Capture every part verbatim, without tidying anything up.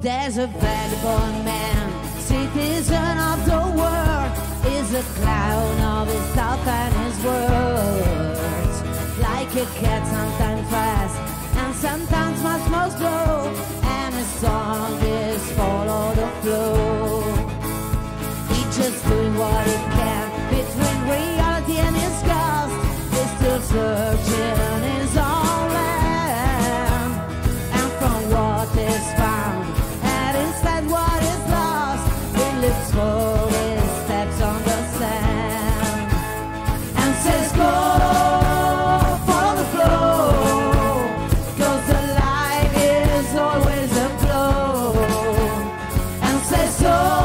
There's a vagabond man, citizen of the world, is a clown of his thought and his words. Like a cat, sometimes fast, and sometimes much more slow, and his song is follow the flow. He's just doing what he can, between reality and his ghost, he's still searching his own land, and from what is found, and instead what is lost, he lives for his steps on the sand, and says go, follow the flow, cause the life is always a flow, and says so.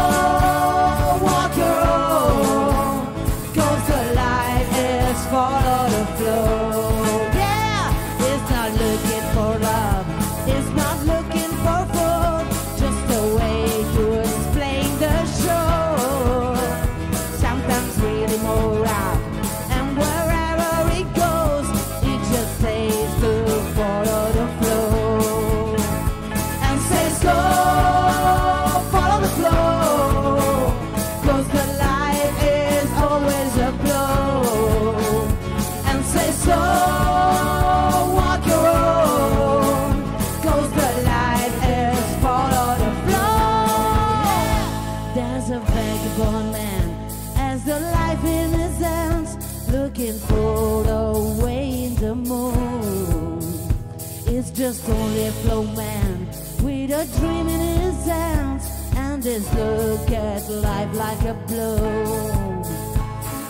Just only a flow man with a dream in his hands, and his look at life like a blow,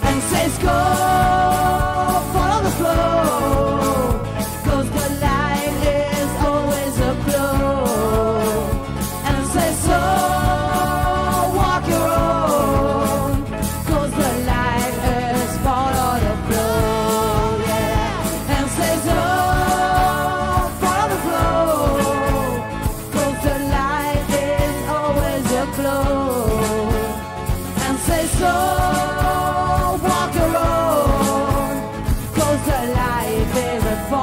and says go, follow the flow, cause the life is always a flow, and says so, walk your own, cause the life is follow the flow, yeah, and says so. So walk around, cause the life is a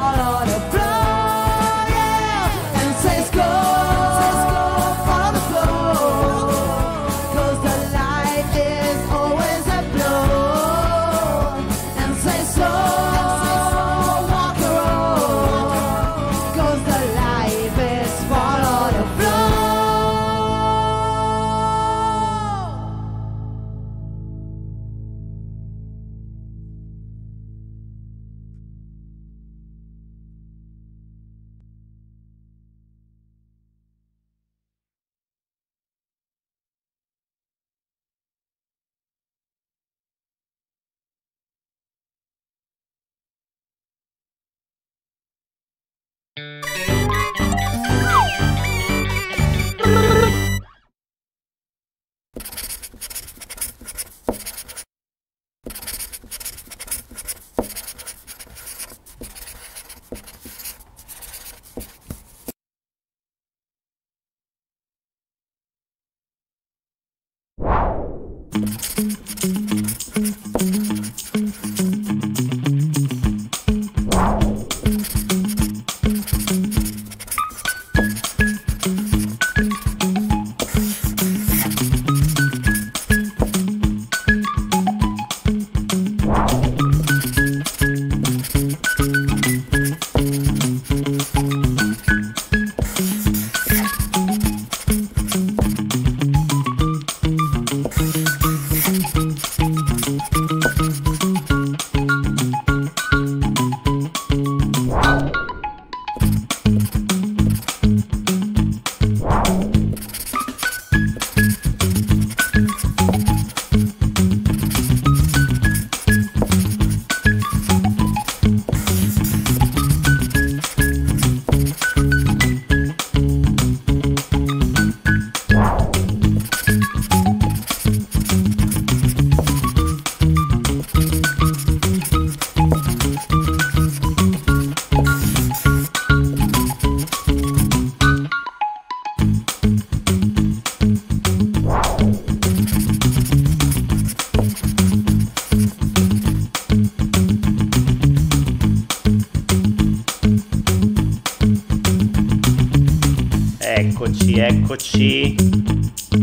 Eccoci, eccoci.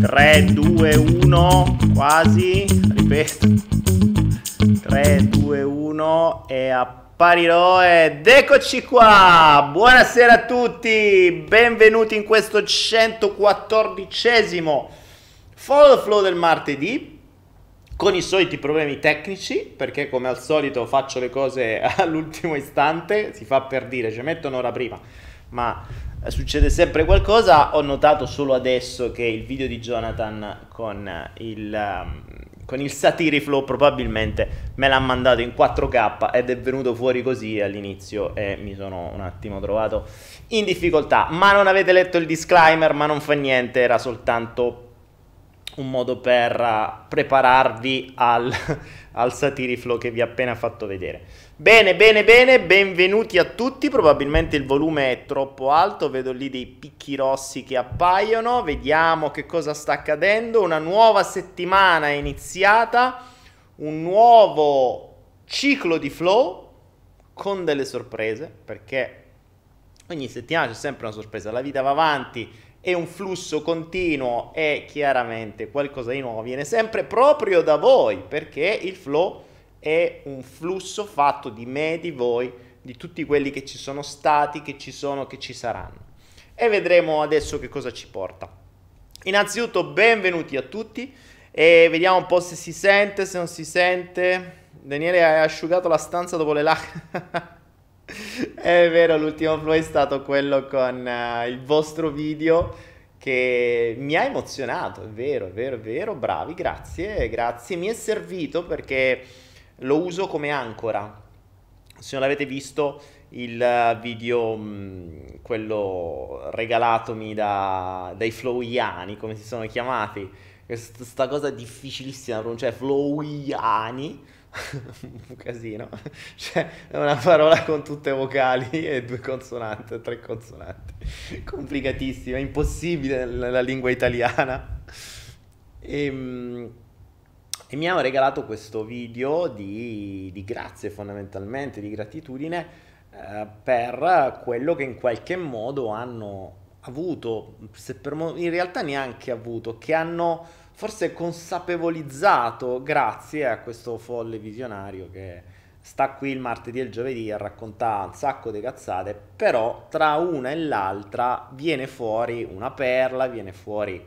tre, due, uno, quasi, ripeto. tre, due, uno e apparirò ed eccoci qua. Buonasera a tutti, benvenuti in questo centoquattordicesimo Follow the Flow del martedì. Con i soliti problemi tecnici, perché come al solito faccio le cose all'ultimo istante, si fa per dire, ci metto un'ora prima, ma succede sempre qualcosa. Ho notato solo adesso che il video di Jonathan con il, con il Satiriflow probabilmente me l'ha mandato in quattro K ed è venuto fuori così all'inizio e mi sono un attimo trovato in difficoltà. Ma non avete letto il disclaimer, ma non fa niente, era soltanto un modo per uh, prepararvi al, al Satiriflow che vi ho appena fatto vedere. Bene, bene, bene, benvenuti a tutti. Probabilmente il volume è troppo alto, vedo lì dei picchi rossi che appaiono. Vediamo che cosa sta accadendo. Una nuova settimana è iniziata, un nuovo ciclo di flow con delle sorprese, perché ogni settimana c'è sempre una sorpresa, la vita va avanti, è un flusso continuo e chiaramente qualcosa di nuovo viene sempre proprio da voi, perché il flow è un flusso fatto di me, di voi, di tutti quelli che ci sono stati, che ci sono, che ci saranno. E vedremo adesso che cosa ci porta. Innanzitutto benvenuti a tutti e vediamo un po' se si sente, se non si sente. Daniele ha asciugato la stanza dopo le lacrime. È vero, l'ultimo flow è stato quello con uh, il vostro video che mi ha emozionato, è vero, è vero, è vero, bravi, grazie, grazie, mi è servito perché lo uso come ancora. Se non l'avete visto il video, mh, quello regalatomi da, dai flowiani, come si sono chiamati, questa cosa difficilissima da pronunciare, flowiani, un casino, cioè è una parola con tutte vocali e due consonanti e tre consonanti, complicatissima, impossibile nella lingua italiana. E, e mi hanno regalato questo video di, di grazie, fondamentalmente di gratitudine eh, per quello che in qualche modo hanno avuto, se per mo- in realtà neanche avuto, che hanno forse consapevolizzato grazie a questo folle visionario che sta qui il martedì e il giovedì a raccontare un sacco di cazzate, però tra una e l'altra viene fuori una perla, viene fuori eh,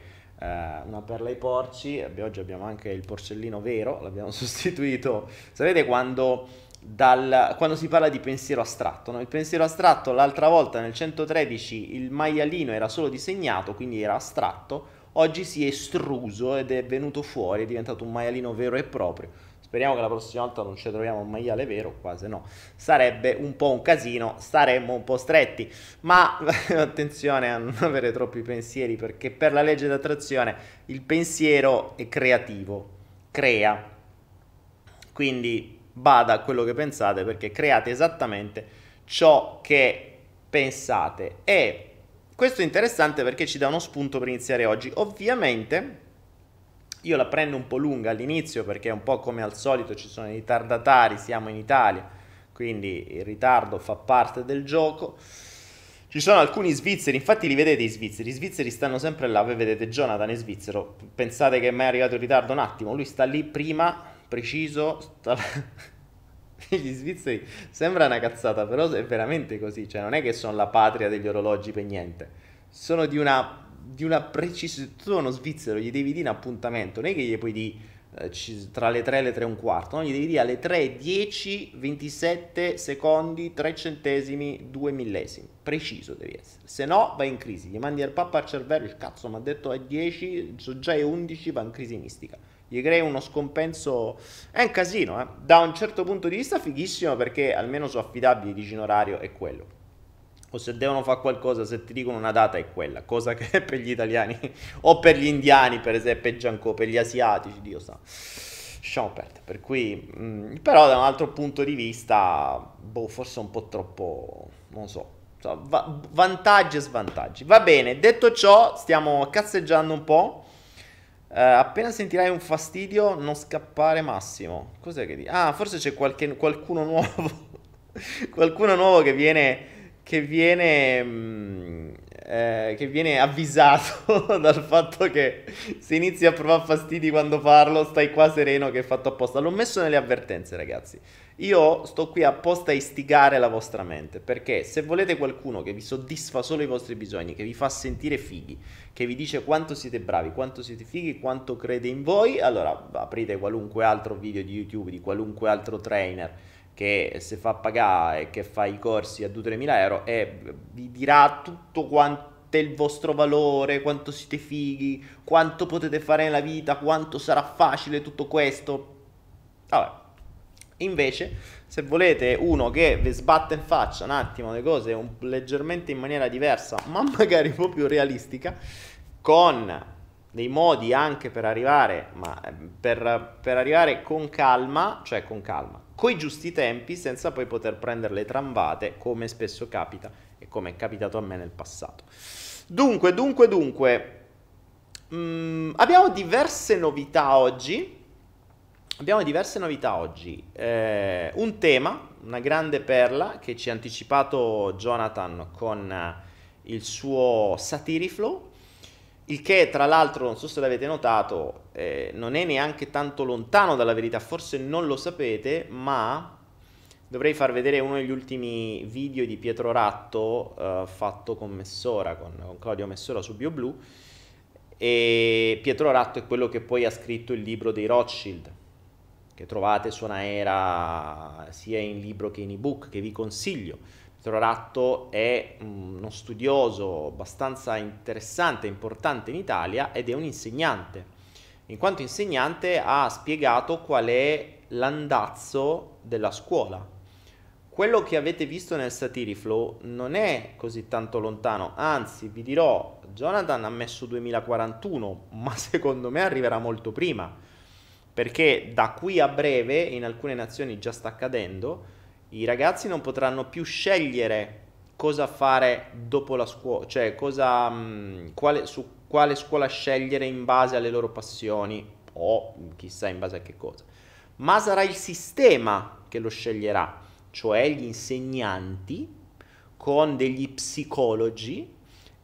una perla ai porci. Oggi abbiamo anche il porcellino vero, l'abbiamo sostituito. Sapete quando, dal, quando si parla di pensiero astratto, no? Il pensiero astratto l'altra volta nel centotredici il maialino era solo disegnato, quindi era astratto. Oggi si è estruso ed è venuto fuori, è diventato un maialino vero e proprio. Speriamo che la prossima volta non ci troviamo un maiale vero, quasi no. Sarebbe un po' un casino, staremmo un po' stretti. Ma attenzione a non avere troppi pensieri, perché per la legge d'attrazione il pensiero è creativo, crea. Quindi bada a quello che pensate, perché create esattamente ciò che pensate. E questo è interessante perché ci dà uno spunto per iniziare oggi. Ovviamente io la prendo un po' lunga all'inizio perché un po' come al solito ci sono i ritardatari, siamo in Italia, quindi il ritardo fa parte del gioco. Ci sono alcuni svizzeri, infatti li vedete i svizzeri, i svizzeri stanno sempre là, voi vedete Jonathan è svizzero, pensate che è mai arrivato in ritardo un attimo, lui sta lì prima, preciso, sta... Gli svizzeri sembra una cazzata, però è veramente così, cioè non è che sono la patria degli orologi per niente, sono di una, di una precisione. Tu uno svizzero gli devi dire un appuntamento, non è che gli puoi dire eh, tra le tre e le tre e un quarto, no? Gli devi dire alle tre, dieci, ventisette secondi, tre centesimi, due millesimi, preciso devi essere, se no vai in crisi, gli mandi al pappa al cervello, il cazzo mi ha detto è dieci, so già è undici, va in crisi mistica. Gli crei uno scompenso, è un casino, eh? Da un certo punto di vista fighissimo perché almeno sono affidabili, dici un orario è quello, o se devono fare qualcosa, se ti dicono una data è quella, cosa che per gli italiani o per gli indiani per esempio, peggio ancora, per gli asiatici, Dio sa, lasciamo perdere. Per cui, mh, però da un altro punto di vista, boh, forse un po' troppo, non so, so va- vantaggi e svantaggi. Va bene, detto ciò, stiamo cazzeggiando un po'. Uh, appena sentirai un fastidio non scappare, Massimo. Cos'è che dici? Ah, forse c'è qualche, qualcuno nuovo qualcuno nuovo che viene che viene mh, eh, che viene avvisato dal fatto che se inizi a provare fastidi quando parlo, stai qua sereno che è fatto apposta. L'ho messo nelle avvertenze, ragazzi. Io sto qui apposta a istigare la vostra mente, perché se volete qualcuno che vi soddisfa solo i vostri bisogni, che vi fa sentire fighi, che vi dice quanto siete bravi, quanto siete fighi, quanto crede in voi, allora aprite qualunque altro video di YouTube, di qualunque altro trainer che si fa pagare e che fa i corsi a due o tremila euro e vi dirà tutto quanto il vostro valore, quanto siete fighi, quanto potete fare nella vita, quanto sarà facile tutto questo. Vabbè. Invece, se volete uno che vi sbatte in faccia un attimo le cose un, leggermente in maniera diversa, ma magari un po' più realistica, con dei modi anche per arrivare, ma per, per arrivare con calma, cioè con calma, coi giusti tempi, senza poi poter prendere le tramvate, come spesso capita e come è capitato a me nel passato. Dunque, dunque, dunque, mh, abbiamo diverse novità oggi. Abbiamo diverse novità oggi, eh, un tema, una grande perla che ci ha anticipato Jonathan con il suo Satiriflow, il che tra l'altro, non so se l'avete notato, eh, non è neanche tanto lontano dalla verità, forse non lo sapete, ma dovrei far vedere uno degli ultimi video di Pietro Ratto eh, fatto con Messora, con, con Claudio Messora su Byoblu, e Pietro Ratto è quello che poi ha scritto il libro dei Rothschild, che trovate su Anaera sia in libro che in ebook, che vi consiglio. Pietro Ratto è uno studioso abbastanza interessante e importante in Italia ed è un insegnante. In quanto insegnante ha spiegato qual è l'andazzo della scuola. Quello che avete visto nel Satiriflow non è così tanto lontano, anzi vi dirò, Jonathan ha messo duemilaquarantuno, ma secondo me arriverà molto prima, perché da qui a breve, in alcune nazioni già sta accadendo, i ragazzi non potranno più scegliere cosa fare dopo la scuola, cioè cosa, mh, quale, su quale scuola scegliere in base alle loro passioni o chissà in base a che cosa, ma sarà il sistema che lo sceglierà, cioè gli insegnanti con degli psicologi,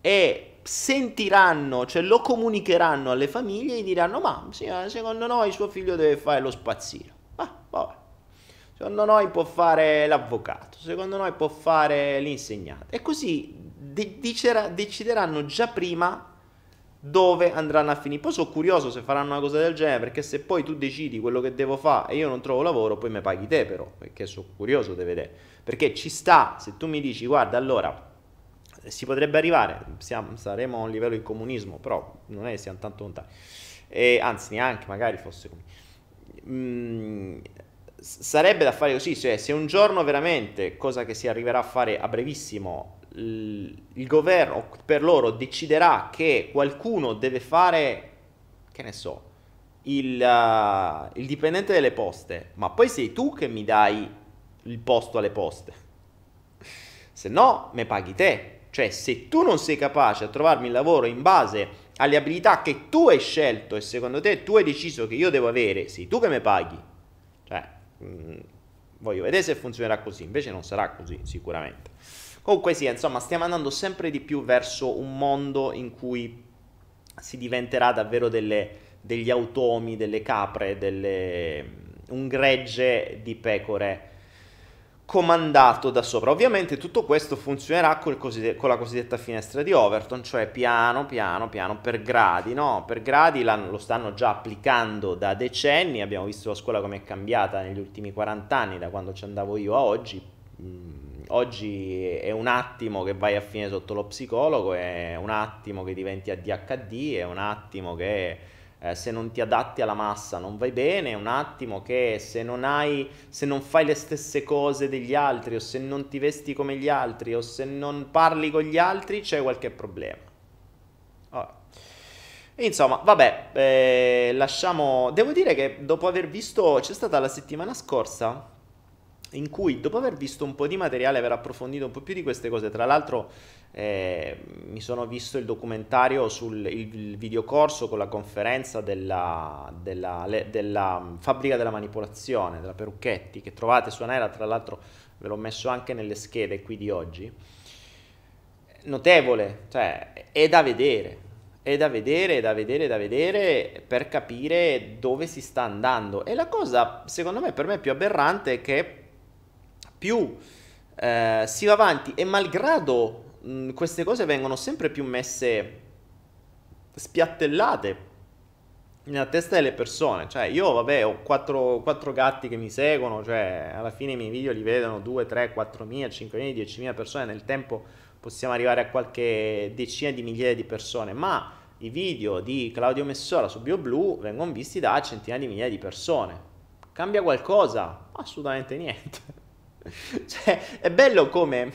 e sentiranno, cioè lo comunicheranno alle famiglie e diranno: ma sì, secondo noi suo figlio deve fare lo spazzino, ah, vabbè. Secondo noi può fare l'avvocato, secondo noi può fare l'insegnante, e così de- dicerà, decideranno già prima dove andranno a finire. Poi sono curioso se faranno una cosa del genere, perché se poi tu decidi quello che devo fare e io non trovo lavoro, poi mi paghi te, però, perché sono curioso di vedere, perché ci sta, se tu mi dici guarda allora si potrebbe arrivare, siamo, saremo a un livello di comunismo, però non è che siamo tanto lontani, e anzi neanche magari fosse mm, sarebbe da fare così, cioè se un giorno veramente, cosa che si arriverà a fare a brevissimo, il, il governo per loro deciderà che qualcuno deve fare, che ne so, il, uh, il dipendente delle poste, ma poi sei tu che mi dai il posto alle poste, se no me paghi te. Cioè se tu non sei capace a trovarmi il lavoro in base alle abilità che tu hai scelto e secondo te tu hai deciso che io devo avere, sei tu che me paghi. Cioè mh, voglio vedere se funzionerà così, invece non sarà così sicuramente. Comunque sì, insomma stiamo andando sempre di più verso un mondo in cui si diventerà davvero delle, degli automi, delle capre, delle, un gregge di pecore comandato da sopra. Ovviamente tutto questo funzionerà col coside- con la cosiddetta finestra di Overton, cioè piano piano piano per gradi, no? Per gradi lo stanno già applicando da decenni, abbiamo visto la scuola come è cambiata negli ultimi quaranta anni, da quando ci andavo io a oggi. Mm, oggi è un attimo che vai a fine sotto lo psicologo, è un attimo che diventi A D H D, è un attimo che... Eh, se non ti adatti alla massa non vai bene, un attimo che se non hai, se non fai le stesse cose degli altri, o se non ti vesti come gli altri, o se non parli con gli altri, c'è qualche problema. Allora. Insomma, vabbè, eh, lasciamo... Devo dire che dopo aver visto... C'è stata la settimana scorsa in cui, dopo aver visto un po' di materiale, aver approfondito un po' più di queste cose, tra l'altro... Eh, mi sono visto il documentario sul il, il videocorso con la conferenza della, della, le, della fabbrica della manipolazione della Perucchetti, che trovate su Anaera, tra l'altro ve l'ho messo anche nelle schede qui di oggi, notevole, cioè è da vedere, è da vedere, è da vedere, è da vedere per capire dove si sta andando. E la cosa, secondo me, per me più aberrante è che più eh, si va avanti e malgrado mh, queste cose vengono sempre più messe spiattellate nella testa delle persone. Cioè io vabbè ho quattro, quattro gatti che mi seguono, cioè alla fine i miei video li vedono due, tre, quattromila, cinquemila, diecimila persone, nel tempo possiamo arrivare a qualche decina di migliaia di persone, ma i video di Claudio Messora su Byoblu vengono visti da centinaia di migliaia di persone. Cambia qualcosa? Assolutamente niente. Cioè è bello come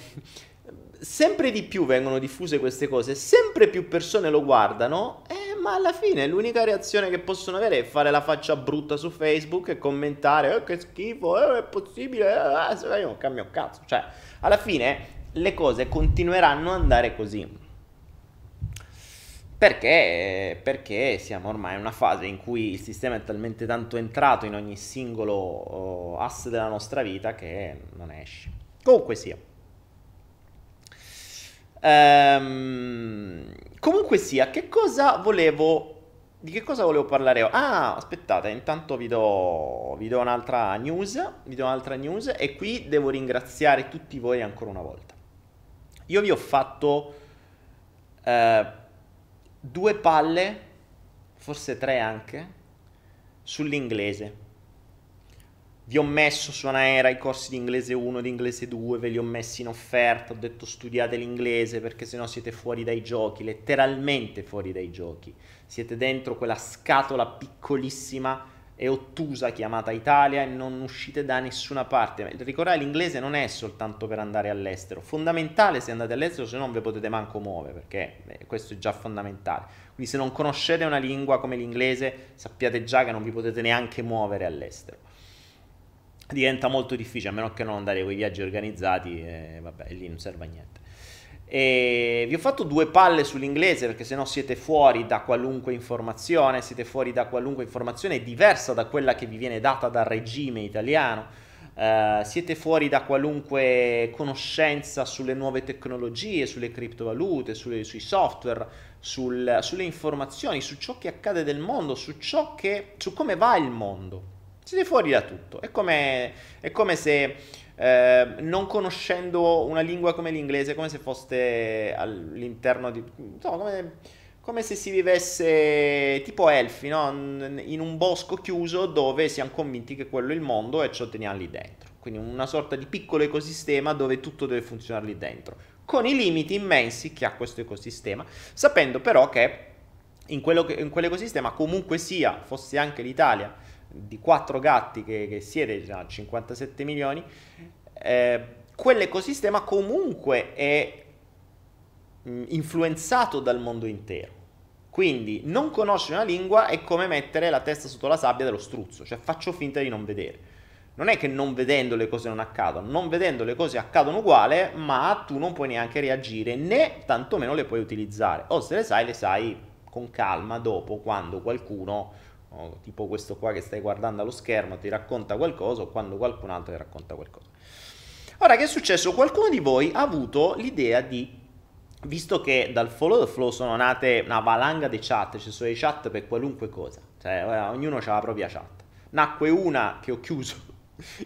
sempre di più vengono diffuse queste cose, sempre più persone lo guardano, eh, ma alla fine l'unica reazione che possono avere è fare la faccia brutta su Facebook e commentare eh, che schifo, eh, è possibile, eh, io non cambio cazzo. Cioè alla fine le cose continueranno ad andare così. Perché? Perché siamo ormai in una fase in cui il sistema è talmente tanto entrato in ogni singolo asse della nostra vita che non esce. Comunque sia. Ehm, comunque sia, che cosa volevo... Di che cosa volevo parlare? Ah, aspettate, intanto vi do, vi do un'altra news. Vi do un'altra news e qui devo ringraziare tutti voi ancora una volta. Io vi ho fatto eh, due palle, forse tre anche, sull'inglese. Vi ho messo su Anaera i corsi di inglese uno, di inglese due, ve li ho messi in offerta, ho detto studiate l'inglese perché sennò siete fuori dai giochi, letteralmente fuori dai giochi. Siete dentro quella scatola piccolissima e ottusa chiamata Italia e non uscite da nessuna parte. Ricordate, l'inglese non è soltanto per andare all'estero, fondamentale se andate all'estero, se non ve potete manco muovere, perché eh, questo è già fondamentale. Quindi se non conoscete una lingua come l'inglese sappiate già che non vi potete neanche muovere all'estero. Diventa molto difficile, a meno che non andate con i viaggi organizzati, eh, vabbè, lì non serve a niente. E vi ho fatto due palle sull'inglese perché se no siete fuori da qualunque informazione, siete fuori da qualunque informazione diversa da quella che vi viene data dal regime italiano, eh, siete fuori da qualunque conoscenza sulle nuove tecnologie, sulle criptovalute, sulle, sui software, sul, sulle informazioni, su ciò che accade del mondo, su ciò che, su come va il mondo. Siete fuori da tutto, è come, è come se eh, non conoscendo una lingua come l'inglese, come se foste all'interno di... No, come, come se si vivesse tipo elfi, no? In un bosco chiuso dove siamo convinti che quello è il mondo e ciò teniamo lì dentro. Quindi una sorta di piccolo ecosistema dove tutto deve funzionare lì dentro, con i limiti immensi che ha questo ecosistema, sapendo però che in, quello che, in quell'ecosistema comunque sia, fosse anche l'Italia, di quattro gatti che, che siete già no, cinquantasette milioni, eh, quell'ecosistema comunque è mh, influenzato dal mondo intero. Quindi non conoscere una lingua è come mettere la testa sotto la sabbia dello struzzo, cioè faccio finta di non vedere. Non è che non vedendo le cose non accadono, non vedendo le cose accadono uguale, ma tu non puoi neanche reagire né tantomeno le puoi utilizzare, o se le sai le sai con calma dopo, quando qualcuno... tipo questo qua che stai guardando allo schermo ti racconta qualcosa o quando qualcun altro ti racconta qualcosa. Ora, che è successo? Qualcuno di voi ha avuto l'idea di, visto che dal follow the flow sono nate una valanga di chat, ci sono le chat per qualunque cosa, cioè ognuno ha la propria chat. Nacque una che ho chiuso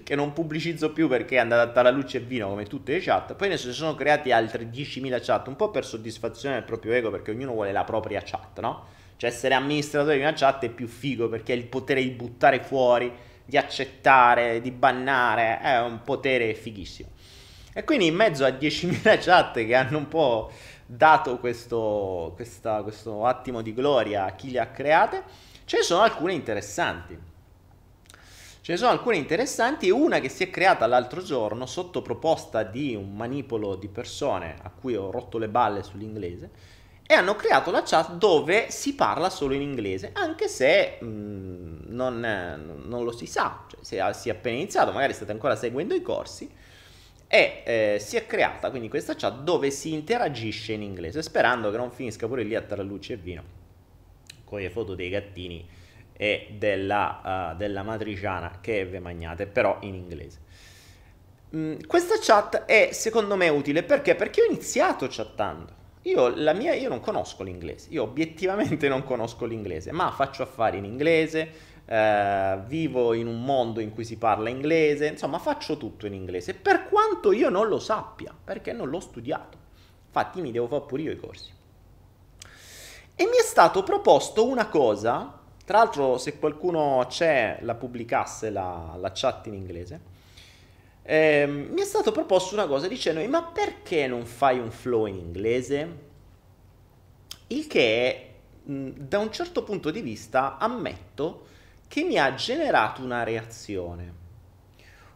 che non pubblicizzo più perché è andata alla luce e vino come tutte le chat, poi ne si sono creati altri diecimila chat, un po' per soddisfazione del proprio ego, perché ognuno vuole la propria chat, no? Cioè essere amministratore di una chat è più figo perché il potere di buttare fuori, di accettare, di bannare è un potere fighissimo. E quindi in mezzo a diecimila chat che hanno un po' dato questo, questa, questo attimo di gloria a chi le ha create, ce ne sono alcune interessanti. Ce ne sono alcune interessanti e una che si è creata l'altro giorno sotto proposta di un manipolo di persone a cui ho rotto le balle sull'inglese, e hanno creato la chat dove si parla solo in inglese, anche se mh, non, non lo si sa, cioè, se si è appena iniziato, magari state ancora seguendo i corsi, e eh, si è creata quindi questa chat dove si interagisce in inglese, sperando che non finisca pure lì a tra luce e vino, con le foto dei gattini e della, uh, della matriciana che ve magnate, però in inglese. mh, questa chat è secondo me utile perché? Perché ho iniziato chattando. Io, la mia, io non conosco l'inglese, io obiettivamente non conosco l'inglese, ma faccio affari in inglese, eh, vivo in un mondo in cui si parla inglese, insomma faccio tutto in inglese, per quanto io non lo sappia, perché non l'ho studiato. Infatti mi devo fare pure io i corsi. E mi è stato proposto una cosa, tra l'altro se qualcuno c'è la pubblicasse la, la chat in inglese, Eh, mi è stato proposto una cosa dicendo: ma perché non fai un flow in inglese? Il che mh, da un certo punto di vista ammetto che mi ha generato una reazione.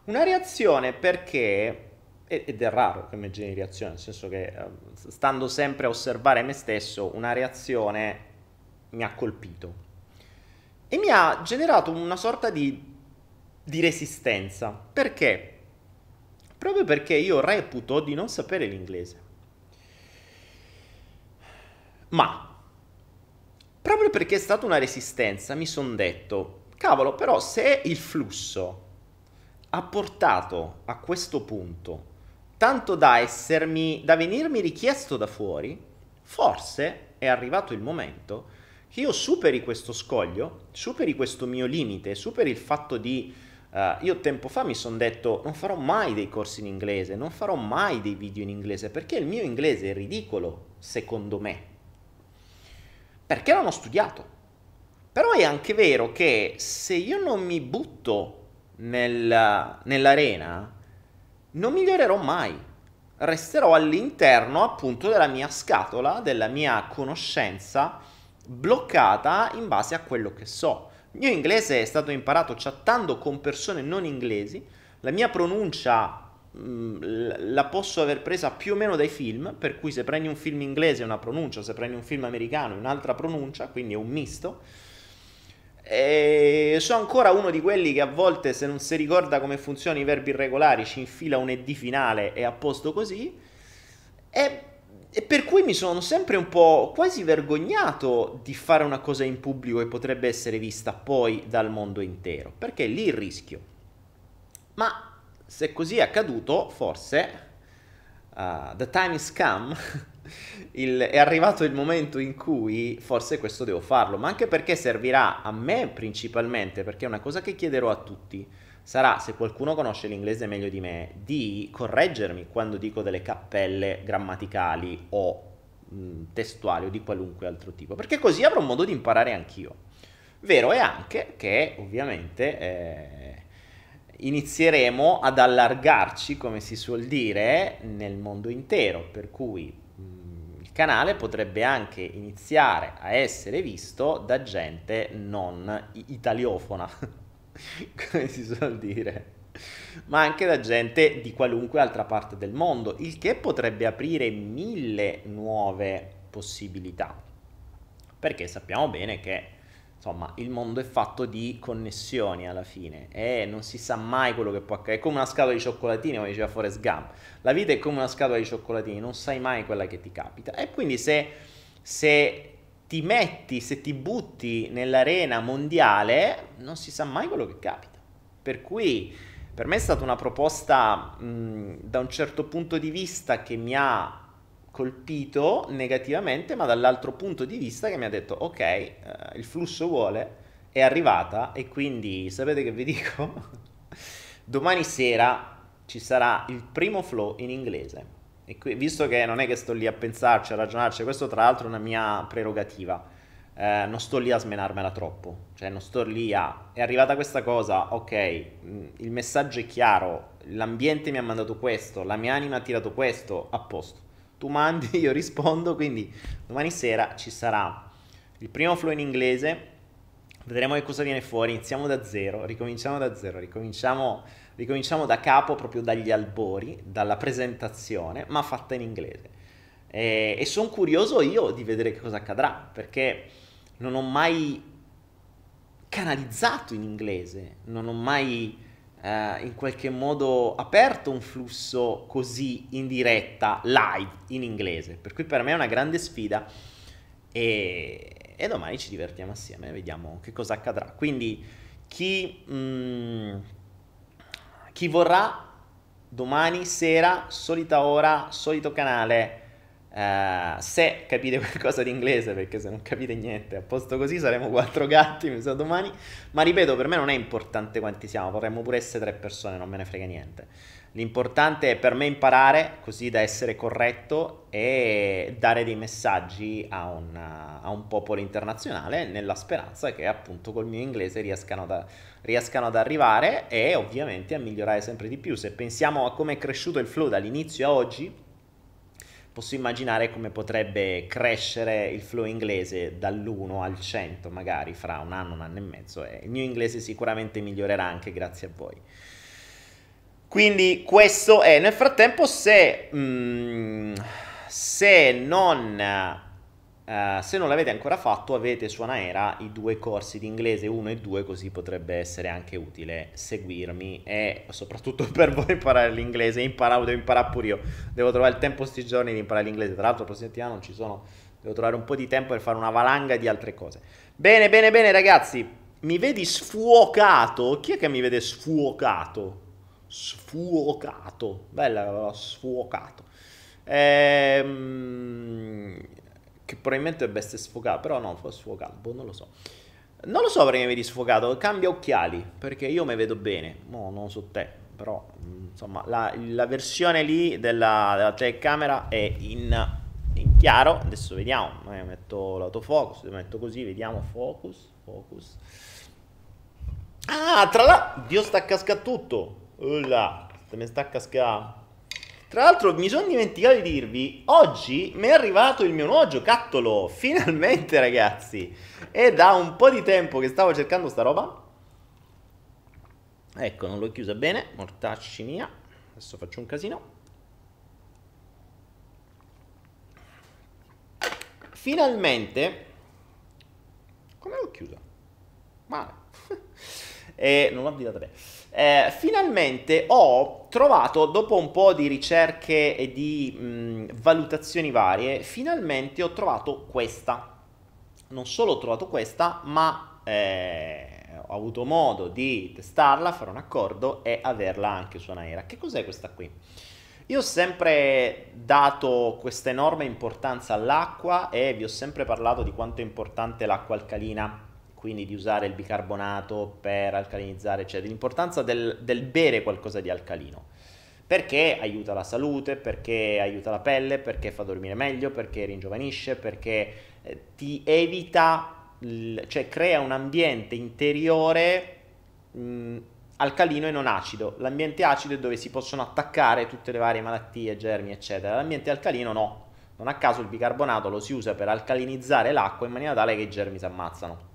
Una reazione perché, ed è raro che mi generi reazione, nel senso che stando sempre a osservare me stesso, una reazione mi ha colpito e mi ha generato una sorta di, di resistenza. Perché? Proprio perché io reputo di non sapere l'inglese. Ma, proprio perché è stata una resistenza, mi sono detto, cavolo, però se il flusso ha portato a questo punto, tanto da essermi, da venirmi richiesto da fuori, forse è arrivato il momento che io superi questo scoglio, superi questo mio limite, superi il fatto di... Uh, io tempo fa mi sono detto non farò mai dei corsi in inglese, non farò mai dei video in inglese perché il mio inglese è ridicolo secondo me, perché non ho studiato. Però è anche vero che se io non mi butto nel, nell'arena non migliorerò mai, resterò all'interno appunto della mia scatola, della mia conoscenza bloccata in base a quello che so. Il mio inglese è stato imparato chattando con persone non inglesi, la mia pronuncia mh, la posso aver presa più o meno dai film, per cui se prendi un film inglese è una pronuncia, se prendi un film americano è un'altra pronuncia, quindi è un misto. E sono ancora uno di quelli che a volte se non si ricorda come funzionano i verbi irregolari ci infila un ed finale e a posto così, e... E per cui mi sono sempre un po' quasi vergognato di fare una cosa in pubblico che potrebbe essere vista poi dal mondo intero, perché lì il rischio. Ma se così è accaduto, forse uh, the time is come, il, è arrivato il momento in cui forse questo devo farlo, ma anche perché servirà a me principalmente, perché è una cosa che chiederò a tutti, sarà, se qualcuno conosce l'inglese meglio di me, di correggermi quando dico delle cappelle grammaticali o mh, testuali o di qualunque altro tipo, perché così avrò modo di imparare anch'io. Vero è anche che ovviamente eh, inizieremo ad allargarci, come si suol dire, nel mondo intero, per cui mh, il canale potrebbe anche iniziare a essere visto da gente non italiofona, come si suol dire, ma anche da gente di qualunque altra parte del mondo, il che potrebbe aprire mille nuove possibilità, perché sappiamo bene che insomma il mondo è fatto di connessioni alla fine e non si sa mai quello che può accadere. È come una scatola di cioccolatini, come diceva Forrest Gump, la vita è come una scatola di cioccolatini, non sai mai quella che ti capita. E quindi se, se ti metti, se ti butti nell'arena mondiale, non si sa mai quello che capita. Per cui per me è stata una proposta mh, da un certo punto di vista che mi ha colpito negativamente, ma dall'altro punto di vista che mi ha detto ok, eh, il flusso vuole, è arrivata, e quindi sapete che vi dico? Domani sera ci sarà il primo flow in inglese. E qui, visto che non è che sto lì a pensarci, a ragionarci, questo tra l'altro è una mia prerogativa, eh, non sto lì a smenarmela troppo, cioè non sto lì a... è arrivata questa cosa, ok, il messaggio è chiaro, l'ambiente mi ha mandato questo, la mia anima ha tirato questo, a posto, tu mandi, io rispondo. Quindi domani sera ci sarà il primo flow in inglese, vedremo che cosa viene fuori, iniziamo da zero, ricominciamo da zero, ricominciamo... ricominciamo da capo, proprio dagli albori, dalla presentazione, ma fatta in inglese. E, e sono curioso io di vedere che cosa accadrà, perché non ho mai canalizzato in inglese, non ho mai eh, in qualche modo aperto un flusso così in diretta, live, in inglese. Per cui per me è una grande sfida e, e domani ci divertiamo assieme, vediamo che cosa accadrà. Quindi chi... Mh, Chi vorrà domani sera, solita ora, solito canale, eh, se capite qualcosa di inglese, perché se non capite niente, a posto così saremo quattro gatti, mi sa, domani. Ma ripeto, per me non è importante quanti siamo, vorremmo pure essere tre persone, non me ne frega niente. L'importante è per me imparare, così da essere corretto e dare dei messaggi a un, a un popolo internazionale, nella speranza che appunto col mio inglese riescano, da, riescano ad arrivare e ovviamente a migliorare sempre di più. Se pensiamo a come è cresciuto il flow dall'inizio a oggi, posso immaginare come potrebbe crescere il flow inglese dall'uno al cento magari fra un anno, un anno e mezzo, e il mio inglese sicuramente migliorerà anche grazie a voi. Quindi questo è, nel frattempo se, mm, se, non, uh, se non l'avete ancora fatto, avete su Anaera i due corsi di inglese uno e due, così potrebbe essere anche utile seguirmi e soprattutto per voi imparare l'inglese. Imparavo, devo imparare pure io, devo trovare il tempo sti giorni di imparare l'inglese, tra l'altro la prossima settimana non ci sono, devo trovare un po' di tempo per fare una valanga di altre cose. Bene, bene, bene ragazzi, mi vedi sfuocato? Chi è che mi vede sfuocato? Sfuocato, bella, sfuocato, ehm, che probabilmente dovrebbe essere sfocato, però no, sfocato, boh, non lo so, non lo so perché mi vedi sfocato. Cambia occhiali, perché io mi vedo bene, no, non so te, però insomma la, la versione lì della, della telecamera è in, in chiaro. Adesso vediamo, metto l'autofocus, metto così, vediamo, focus, focus, ah, tra l'altro, Dio, sta cascando tutto. Ulla, mi sta a cascare. Tra l'altro mi sono dimenticato di dirvi, oggi mi è arrivato il mio nuovo giocattolo, finalmente ragazzi. È da un po' di tempo che stavo cercando sta roba. Ecco, non l'ho chiusa bene, mortacci mia. Adesso faccio un casino. Finalmente. Come l'ho chiusa? Male. E non l'ho avvitata bene. Eh, finalmente ho trovato, dopo un po' di ricerche e di mh, valutazioni varie, finalmente ho trovato questa. Non solo ho trovato questa, ma eh, ho avuto modo di testarla, fare un accordo e averla anche su Anaera. Che cos'è questa qui? Io ho sempre dato questa enorme importanza all'acqua e vi ho sempre parlato di quanto è importante l'acqua alcalina, quindi di usare il bicarbonato per alcalinizzare, eccetera, l'importanza del, del bere qualcosa di alcalino, perché aiuta la salute, perché aiuta la pelle, perché fa dormire meglio, perché ringiovanisce, perché eh, ti evita, il, cioè crea un ambiente interiore mh, alcalino e non acido. L'ambiente acido è dove si possono attaccare tutte le varie malattie, germi, eccetera. L'ambiente alcalino no, non a caso il bicarbonato lo si usa per alcalinizzare l'acqua in maniera tale che i germi si ammazzano.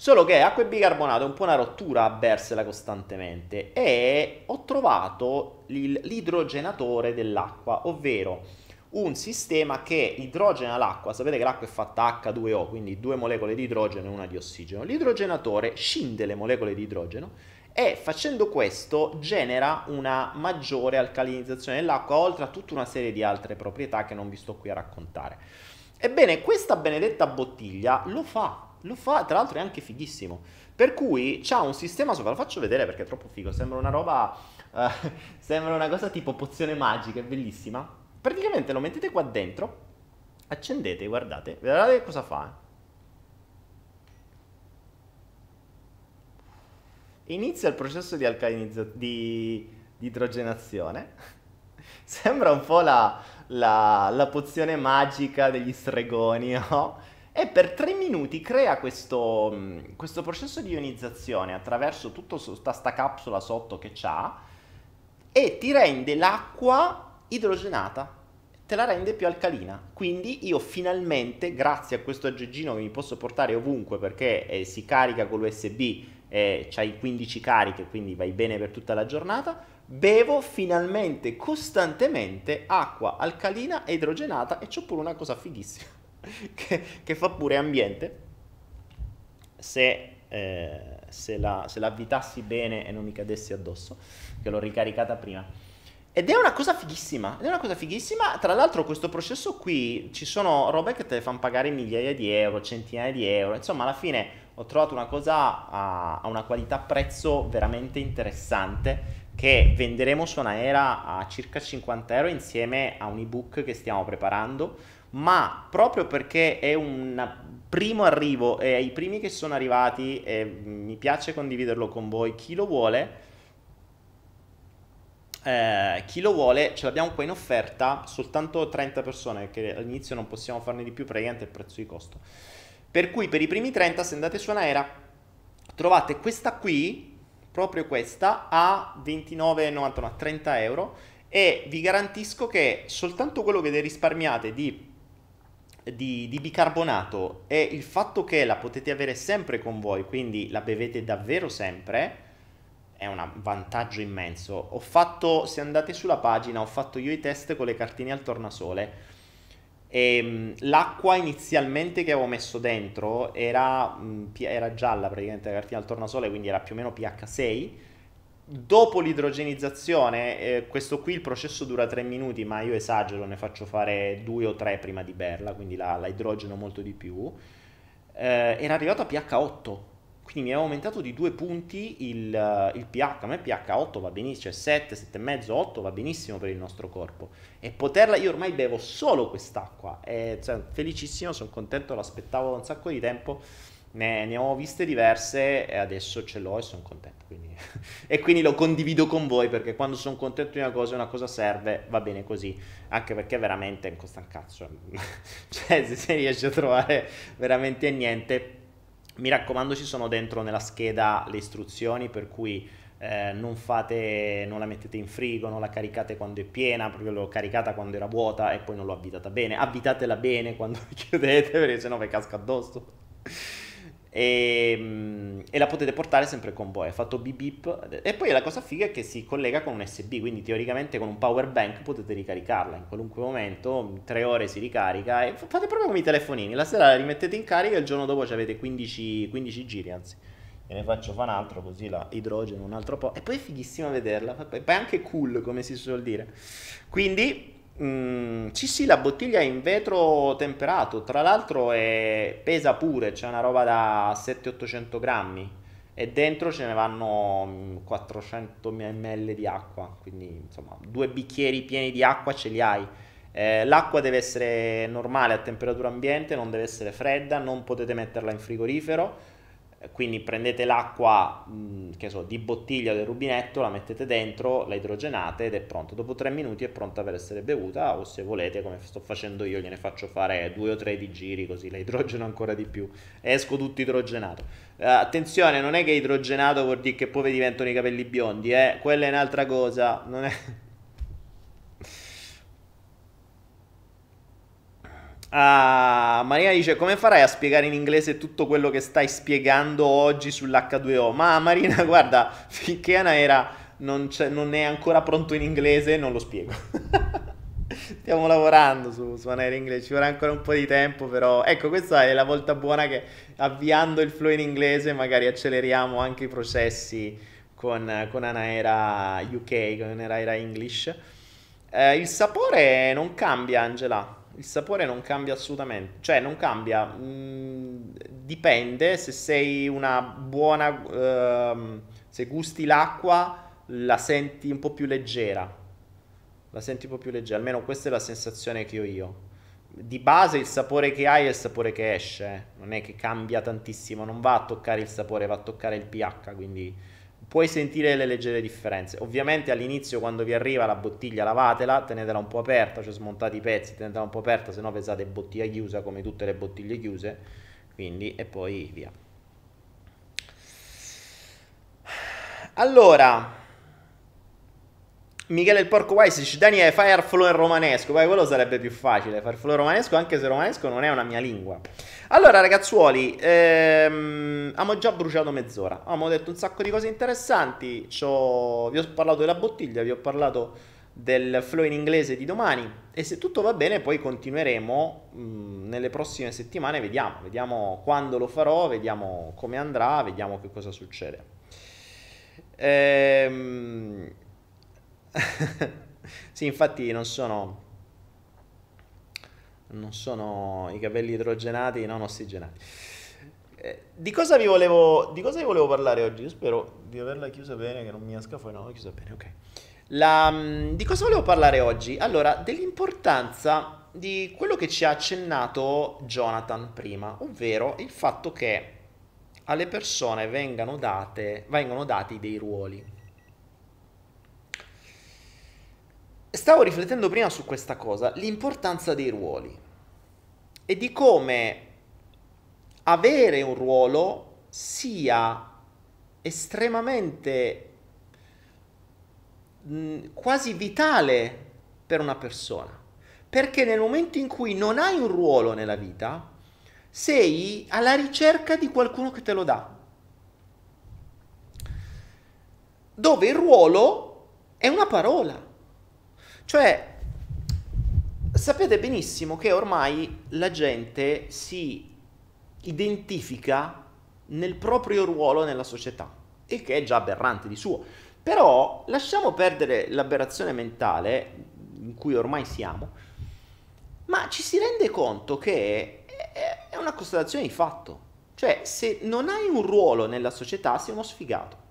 Solo che acqua e bicarbonato è un po' una rottura a bersela costantemente, e ho trovato l'idrogenatore dell'acqua, ovvero un sistema che idrogena l'acqua. Sapete che l'acqua è fatta acca due O, quindi due molecole di idrogeno e una di ossigeno. L'idrogenatore scinde le molecole di idrogeno e facendo questo genera una maggiore alcalinizzazione dell'acqua, oltre a tutta una serie di altre proprietà che non vi sto qui a raccontare. Ebbene, questa benedetta bottiglia lo fa. Lo fa, tra l'altro è anche fighissimo, per cui c'ha un sistema sopra, lo faccio vedere perché è troppo figo, sembra una roba, eh, sembra una cosa tipo pozione magica, è bellissima. Praticamente lo mettete qua dentro, accendete, guardate, guardate cosa fa. Inizia il processo di alcalinizzazione, di, di idrogenazione, sembra un po' la, la, la pozione magica degli stregoni, no? E per tre minuti crea questo, questo processo di ionizzazione attraverso tutta questa capsula sotto che c'ha, e ti rende l'acqua idrogenata, te la rende più alcalina. Quindi io finalmente, grazie a questo aggeggino che mi posso portare ovunque perché eh, si carica con l'U S B e eh, c'hai quindici cariche, quindi vai bene per tutta la giornata, bevo finalmente costantemente acqua alcalina e idrogenata, e c'ho pure una cosa fighissima. Che, che fa pure ambiente, se, eh, se, la, se l'avvitassi bene e non mi cadessi addosso, che l'ho ricaricata prima. Ed è una cosa fighissima, è una cosa fighissima. Tra l'altro questo processo qui, ci sono robe che te le fanno pagare migliaia di euro, centinaia di euro, insomma alla fine ho trovato una cosa a, a una qualità prezzo veramente interessante, che venderemo su Anaera a circa cinquanta euro insieme a un ebook che stiamo preparando, ma proprio perché è un primo arrivo e ai primi che sono arrivati e mi piace condividerlo con voi, chi lo vuole eh, chi lo vuole ce l'abbiamo qua in offerta, soltanto trenta persone, perché all'inizio non possiamo farne di più, praticamente il prezzo di costo, per cui per i primi trenta, se andate su Anaera trovate questa qui, proprio questa, a ventinove e novantanove, trenta euro, e vi garantisco che soltanto quello che risparmiate di Di, di bicarbonato e il fatto che la potete avere sempre con voi, quindi la bevete davvero sempre, è un vantaggio immenso. Ho fatto, se andate sulla pagina, ho fatto io i test con le cartine al tornasole e mh, l'acqua inizialmente che avevo messo dentro era, mh, era gialla praticamente, la cartina al tornasole, quindi era più o meno pH sei. Dopo l'idrogenizzazione, eh, questo qui il processo dura tre minuti, ma io esagero, ne faccio fare due o tre prima di berla, quindi la, la idrogeno molto di più, eh, era arrivato a pH otto, quindi mi aveva aumentato di due punti il, il pH. A me pH otto va benissimo, cioè sette, sette e mezzo, otto va benissimo per il nostro corpo, e poterla, io ormai bevo solo quest'acqua, e, cioè, felicissimo, sono contento, l'aspettavo da un sacco di tempo. Ne, ne ho viste diverse e adesso ce l'ho e sono contento, quindi. E quindi lo condivido con voi, perché quando sono contento di una cosa, una cosa serve, va bene così, anche perché veramente costa un cazzo, cioè se, se riesci a trovare veramente niente, mi raccomando, ci sono dentro nella scheda le istruzioni, per cui eh, non fate, non la mettete in frigo, non la caricate quando è piena, perché l'ho caricata quando era vuota e poi non l'ho avvitata bene, avvitatela bene quando chiudete, perché sennò vi casca addosso. E, e la potete portare sempre con voi, è fatto beep beep, e poi la cosa figa è che si collega con un U S B, quindi teoricamente con un power bank potete ricaricarla in qualunque momento, in tre ore si ricarica, e fate proprio come i telefonini, la sera la rimettete in carica e il giorno dopo avete quindici giri, anzi e ne faccio fa un altro così la idrogeno un altro po', e poi è fighissima vederla, poi è anche cool, come si suol dire, quindi Mm, sì sì, la bottiglia è in vetro temperato, tra l'altro pesa pure, c'è una roba da settecento ottocento grammi e dentro ce ne vanno quattrocento millilitri di acqua, quindi insomma due bicchieri pieni di acqua ce li hai. Eh, l'acqua deve essere normale, a temperatura ambiente, non deve essere fredda, non potete metterla in frigorifero, quindi prendete l'acqua, che so, di bottiglia o del rubinetto, la mettete dentro, la idrogenate ed è pronto, dopo tre minuti è pronta per essere bevuta, o se volete, come sto facendo io, gliene faccio fare due o tre di giri, così la idrogeno ancora di più, esco tutto idrogenato. Uh, attenzione, non è che idrogenato vuol dire che poi vi diventano i capelli biondi, eh? Quella è un'altra cosa, non è... Ah, Marina dice: come farai a spiegare in inglese tutto quello che stai spiegando oggi sull'acca due o? Ma Marina, guarda, finché Anaera non, non è ancora pronto in inglese, non lo spiego. Stiamo lavorando su, su Anaera inglese, ci vorrà ancora un po' di tempo, però ecco, questa è la volta buona che avviando il flow in inglese magari acceleriamo anche i processi con, con Anaera U K, con Anaera English. Eh, il sapore non cambia, Angela. Il sapore non cambia assolutamente, cioè non cambia, mh, dipende, se sei una buona, ehm, se gusti l'acqua la senti un po' più leggera, la senti un po' più leggera, almeno questa è la sensazione che ho io. Di base il sapore che hai è il sapore che esce, non è che cambia tantissimo, non va a toccare il sapore, va a toccare il pH, quindi puoi sentire le leggere differenze. Ovviamente all'inizio, quando vi arriva la bottiglia, lavatela, tenetela un po' aperta, cioè smontate i pezzi, tenetela un po' aperta, se no pesate bottiglia chiusa come tutte le bottiglie chiuse, quindi, e poi via. Allora, Michele il Porco Wise dice: Dani, fai Airflow in romanesco. Poi quello sarebbe più facile, fare flow in romanesco, anche se romanesco non è una mia lingua. Allora ragazzuoli, ehm, abbiamo già bruciato mezz'ora, abbiamo detto un sacco di cose interessanti, c'ho... vi ho parlato della bottiglia, vi ho parlato del flow in inglese di domani, e se tutto va bene poi continueremo mh, nelle prossime settimane, vediamo, vediamo quando lo farò, vediamo come andrà, vediamo che cosa succede. Ehm... Sì, infatti non sono non sono i capelli idrogenati, non ossigenati. Eh, di, cosa vi volevo, di cosa vi volevo parlare oggi? Io spero di averla chiusa bene, che non mi esca fuori. No, l'ho chiusa bene, ok. La, di cosa volevo parlare oggi? Allora, dell'importanza di quello che ci ha accennato Jonathan prima, ovvero il fatto che alle persone vengano, date, vengono dati dei ruoli. Stavo riflettendo prima su questa cosa, l'importanza dei ruoli e di come avere un ruolo sia estremamente mh, quasi vitale per una persona, perché nel momento in cui non hai un ruolo nella vita, sei alla ricerca di qualcuno che te lo dà, dove il ruolo è una parola. Cioè, sapete benissimo che ormai la gente si identifica nel proprio ruolo nella società, il che è già aberrante di suo. Però lasciamo perdere l'aberrazione mentale in cui ormai siamo, ma ci si rende conto che è una constatazione di fatto. Cioè, se non hai un ruolo nella società, sei uno sfigato.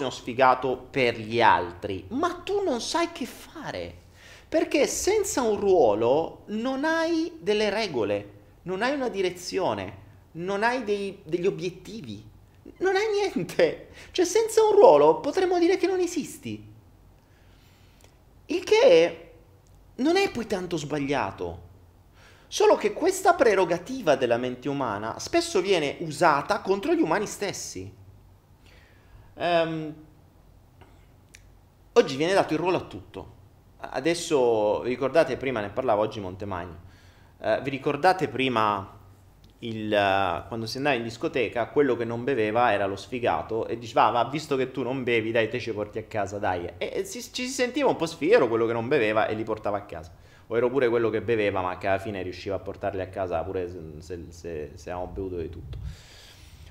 Uno sfigato per gli altri, ma tu non sai che fare, perché senza un ruolo non hai delle regole, non hai una direzione, non hai dei, degli obiettivi, non hai niente. Cioè, senza un ruolo potremmo dire che non esisti, il che non è poi tanto sbagliato, solo che questa prerogativa della mente umana spesso viene usata contro gli umani stessi. Um, oggi viene dato il ruolo a tutto. Adesso, vi ricordate prima, ne parlava oggi Montemagno, uh, vi ricordate prima il, uh, quando si andava in discoteca, quello che non beveva era lo sfigato e diceva, ah, va, visto che tu non bevi, dai, te ci porti a casa, dai. E, e si, ci si sentiva un po' sfiero quello che non beveva e li portava a casa. O ero pure quello che beveva, ma che alla fine riusciva a portarli a casa pure se, se, se, se avevamo bevuto di tutto.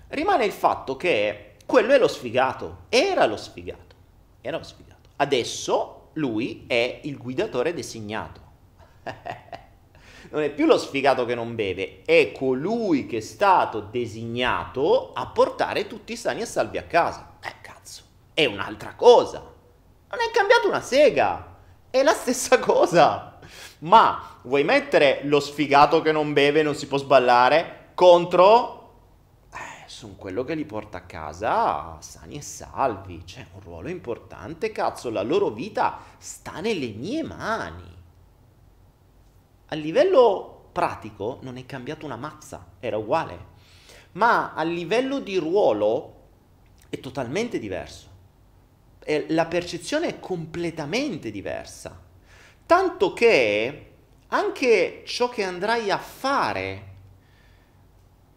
Rimane il fatto che quello è lo sfigato, era lo sfigato, era lo sfigato. Adesso lui è il guidatore designato. Non è più lo sfigato che non beve, è colui che è stato designato a portare tutti sani e salvi a casa. Eh, cazzo, è un'altra cosa. Non è cambiato una sega, è la stessa cosa. Ma vuoi mettere lo sfigato che non beve, non si può sballare, contro... sono quello che li porta a casa sani e salvi. C'è un ruolo importante, cazzo, la loro vita sta nelle mie mani. A livello pratico non è cambiato una mazza, era uguale, ma a livello di ruolo è totalmente diverso, e la percezione è completamente diversa, tanto che anche ciò che andrai a fare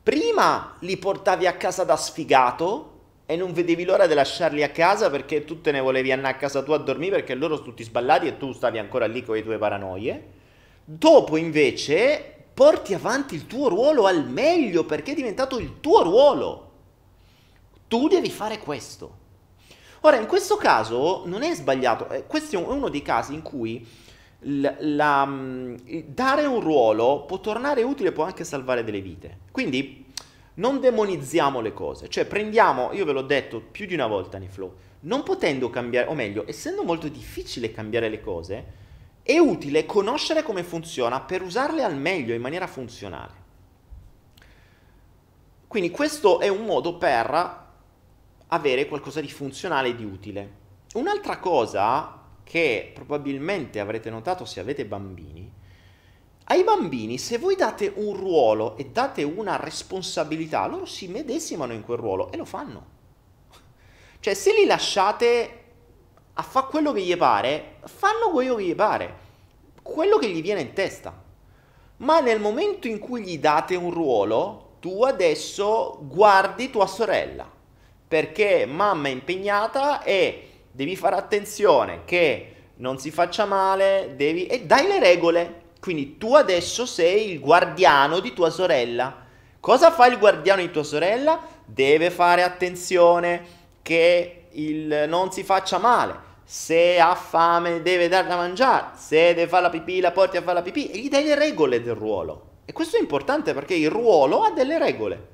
prima li portavi a casa da sfigato e non vedevi l'ora di lasciarli a casa perché tu te ne volevi andare a casa tua a dormire perché loro tutti sballati e tu stavi ancora lì con le tue paranoie. Dopo invece porti avanti il tuo ruolo al meglio perché è diventato il tuo ruolo. Tu devi fare questo. Ora, in questo caso non è sbagliato. Questo è uno dei casi in cui La, la, dare un ruolo può tornare utile, può anche salvare delle vite. Quindi non demonizziamo le cose, cioè prendiamo, io ve l'ho detto più di una volta nei flow, non potendo cambiare, o meglio, essendo molto difficile cambiare le cose, è utile conoscere come funziona per usarle al meglio in maniera funzionale. Quindi questo è un modo per avere qualcosa di funzionale e di utile. Un'altra cosa che probabilmente avrete notato se avete bambini, ai bambini se voi date un ruolo e date una responsabilità, loro si medesimano in quel ruolo e lo fanno. Cioè, se li lasciate a fare quello che gli pare, fanno quello che gli pare, quello che gli viene in testa. Ma nel momento in cui gli date un ruolo, tu adesso guardi tua sorella, perché mamma è impegnata e... devi fare attenzione che non si faccia male, devi... e dai le regole. Quindi tu adesso sei il guardiano di tua sorella. Cosa fa il guardiano di tua sorella? Deve fare attenzione che il... non si faccia male. Se ha fame deve dare da mangiare. Se deve fare la pipì la porti a fare la pipì. E gli dai le regole del ruolo. E questo è importante perché il ruolo ha delle regole.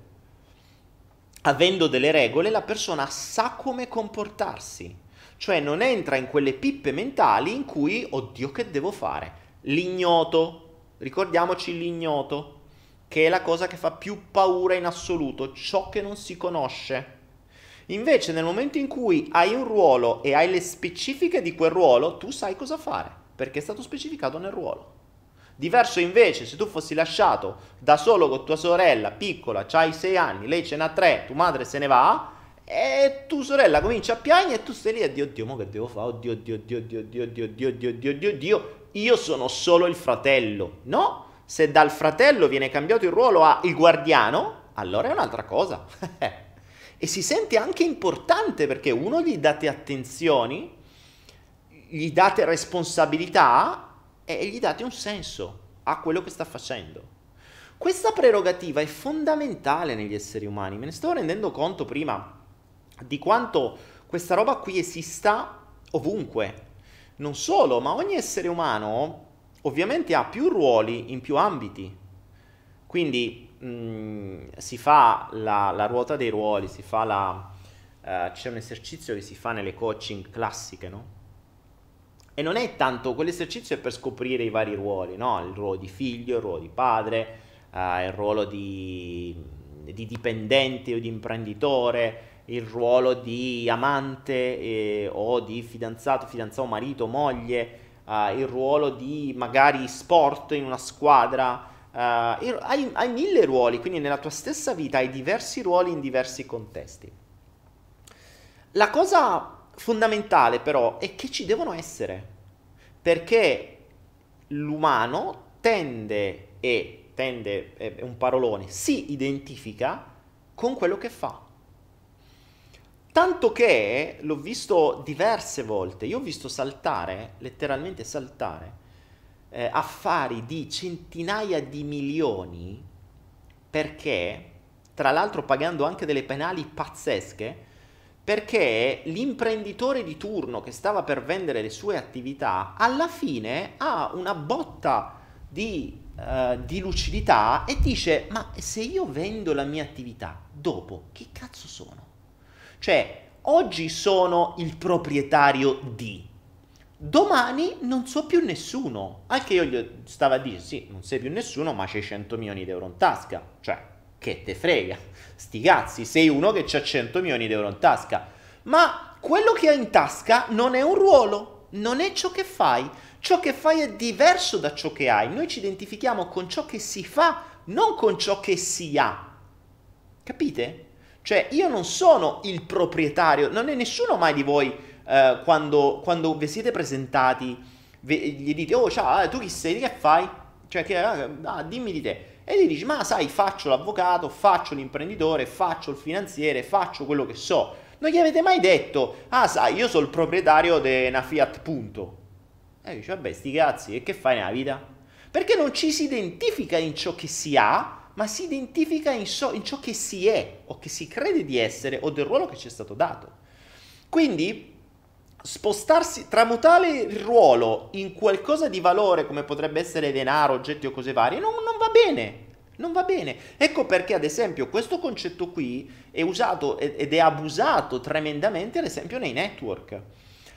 avendo delle regole, la persona sa come comportarsi, cioè non entra in quelle pippe mentali in cui, oddio, che devo fare? L'ignoto, ricordiamoci l'ignoto, che è la cosa che fa più paura in assoluto, ciò che non si conosce. Invece nel momento in cui hai un ruolo e hai le specifiche di quel ruolo, tu sai cosa fare, perché è stato specificato nel ruolo. Diverso invece se tu fossi lasciato da solo con tua sorella piccola, c'hai sei anni, lei ce n'ha tre, tua madre se ne va e tua sorella comincia a piangere e tu stai lì e dici, oddio, ma che devo fare? Oddio, oddio, oddio, oddio, oddio, oddio, oddio, oddio, oddio, oddio, oddio, io sono solo il fratello. No, se dal fratello viene cambiato il ruolo a il guardiano, allora è un'altra cosa. E si sente anche importante perché uno, gli date attenzioni, gli date responsabilità e gli date un senso a quello che sta facendo. Questa prerogativa è fondamentale negli esseri umani. Me ne stavo rendendo conto prima di quanto questa roba qui esista ovunque. Non solo, ma ogni essere umano ovviamente ha più ruoli in più ambiti. Quindi Mm, si fa la, la ruota dei ruoli, si fa la eh, c'è un esercizio che si fa nelle coaching classiche, no? E non è tanto, quell'esercizio è per scoprire i vari ruoli, no? Il ruolo di figlio, il ruolo di padre, eh, il ruolo di, di dipendente o di imprenditore, il ruolo di amante eh, o di fidanzato, fidanzato, marito, moglie, eh, il ruolo di magari sport in una squadra. Uh, hai, hai mille ruoli, quindi nella tua stessa vita hai diversi ruoli in diversi contesti. La cosa fondamentale però è che ci devono essere, perché l'umano tende e tende è un parolone, si identifica con quello che fa. Tanto che l'ho visto diverse volte, io ho visto saltare, letteralmente saltare, Eh, affari di centinaia di milioni, perché, tra l'altro pagando anche delle penali pazzesche, perché l'imprenditore di turno che stava per vendere le sue attività alla fine ha una botta di, eh, di lucidità e dice, ma se io vendo la mia attività dopo che cazzo sono? Cioè oggi sono il proprietario di, domani non so più nessuno. Anche io gli stavo a dire, sì, non sei più nessuno, ma c'hai cento milioni di euro in tasca. Cioè, che te frega, sti cazzi, sei uno che c'ha cento milioni di euro in tasca. Ma quello che hai in tasca non è un ruolo, non è ciò che fai. Ciò che fai è diverso da ciò che hai. Noi ci identifichiamo con ciò che si fa, non con ciò che si ha. Capite? Cioè, io non sono il proprietario, non è nessuno mai di voi. Uh, quando, quando vi siete presentati vi, gli dite, oh ciao, tu chi sei, che fai? Cioè, che, ah, dimmi di te. E gli dici, ma sai, faccio l'avvocato, faccio l'imprenditore, faccio il finanziere, faccio quello che so. Non gli avete mai detto, ah sai, io sono il proprietario di una Fiat punto. E dici, vabbè, sti cazzi, e che fai nella vita? Perché non ci si identifica in ciò che si ha, ma si identifica in, so, in ciò che si è, o che si crede di essere, o del ruolo che ci è stato dato. Quindi spostarsi, tramutare il ruolo in qualcosa di valore come potrebbe essere denaro, oggetti o cose varie, non, non va bene, non va bene. Ecco perché ad esempio questo concetto qui è usato ed è abusato tremendamente ad esempio nei network,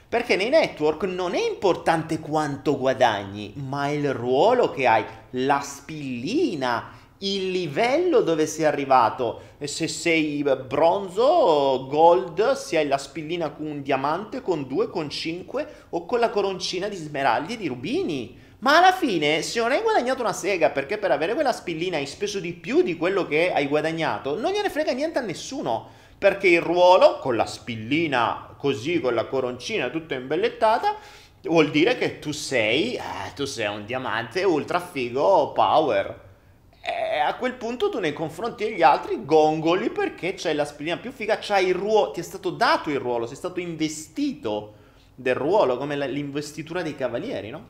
perché nei network non è importante quanto guadagni, ma il ruolo che hai, la spillina, il livello dove sei arrivato, se sei bronzo, gold, se hai la spillina con un diamante, con due, con cinque o con la coroncina di smeraldi e di rubini. Ma alla fine, se non hai guadagnato una sega perché per avere quella spillina hai speso di più di quello che hai guadagnato, non gliene frega niente a nessuno, perché il ruolo, con la spillina così, con la coroncina tutta imbellettata, vuol dire che tu sei, eh, tu sei un diamante ultra figo power. E a quel punto tu nei confronti degli altri gongoli perché c'hai la spillina più figa, c'hai il ruolo, ti è stato dato il ruolo, sei stato investito del ruolo, come l'investitura dei cavalieri, no?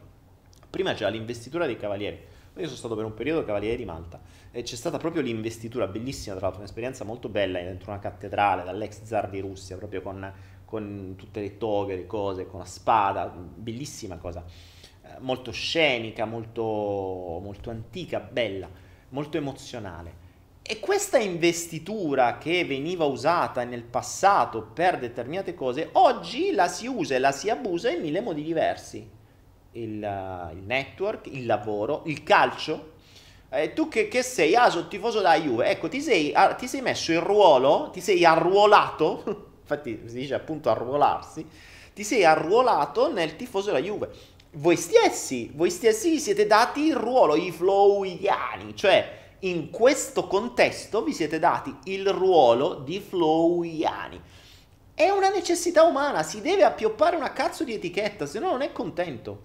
Prima c'era l'investitura dei cavalieri, io sono stato per un periodo cavaliere di Malta e c'è stata proprio l'investitura, bellissima tra l'altro, un'esperienza molto bella dentro una cattedrale dall'ex zar di Russia, proprio con, con tutte le toghe, le cose, con la spada, bellissima cosa, molto scenica, molto, molto antica, bella, molto emozionale. E questa investitura che veniva usata nel passato per determinate cose, oggi la si usa e la si abusa in mille modi diversi. Il, il network, il lavoro, il calcio. Eh, tu che, che sei, ah, sono tifoso della Juve, ecco, ti sei, ah, ti sei messo il ruolo, ti sei arruolato, infatti si dice appunto arruolarsi, ti sei arruolato nel tifoso della Juve. Voi stessi, voi stessi siete dati il ruolo, i flowiani, cioè... in questo contesto vi siete dati il ruolo di flowiani. È una necessità umana, si deve appioppare una cazzo di etichetta, se no non è contento.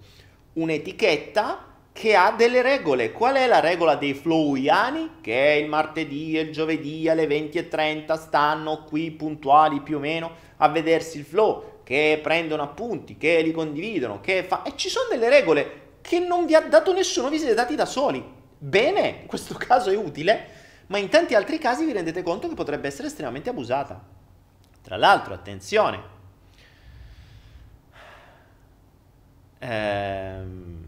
Un'etichetta che ha delle regole. Qual è la regola dei flowiani? Che il martedì e il giovedì alle venti e trenta stanno qui puntuali più o meno a vedersi il flow, che prendono appunti, che li condividono, che fa... E ci sono delle regole che non vi ha dato nessuno, vi siete dati da soli. Bene, in questo caso è utile, ma in tanti altri casi vi rendete conto che potrebbe essere estremamente abusata. Tra l'altro, attenzione, ehm,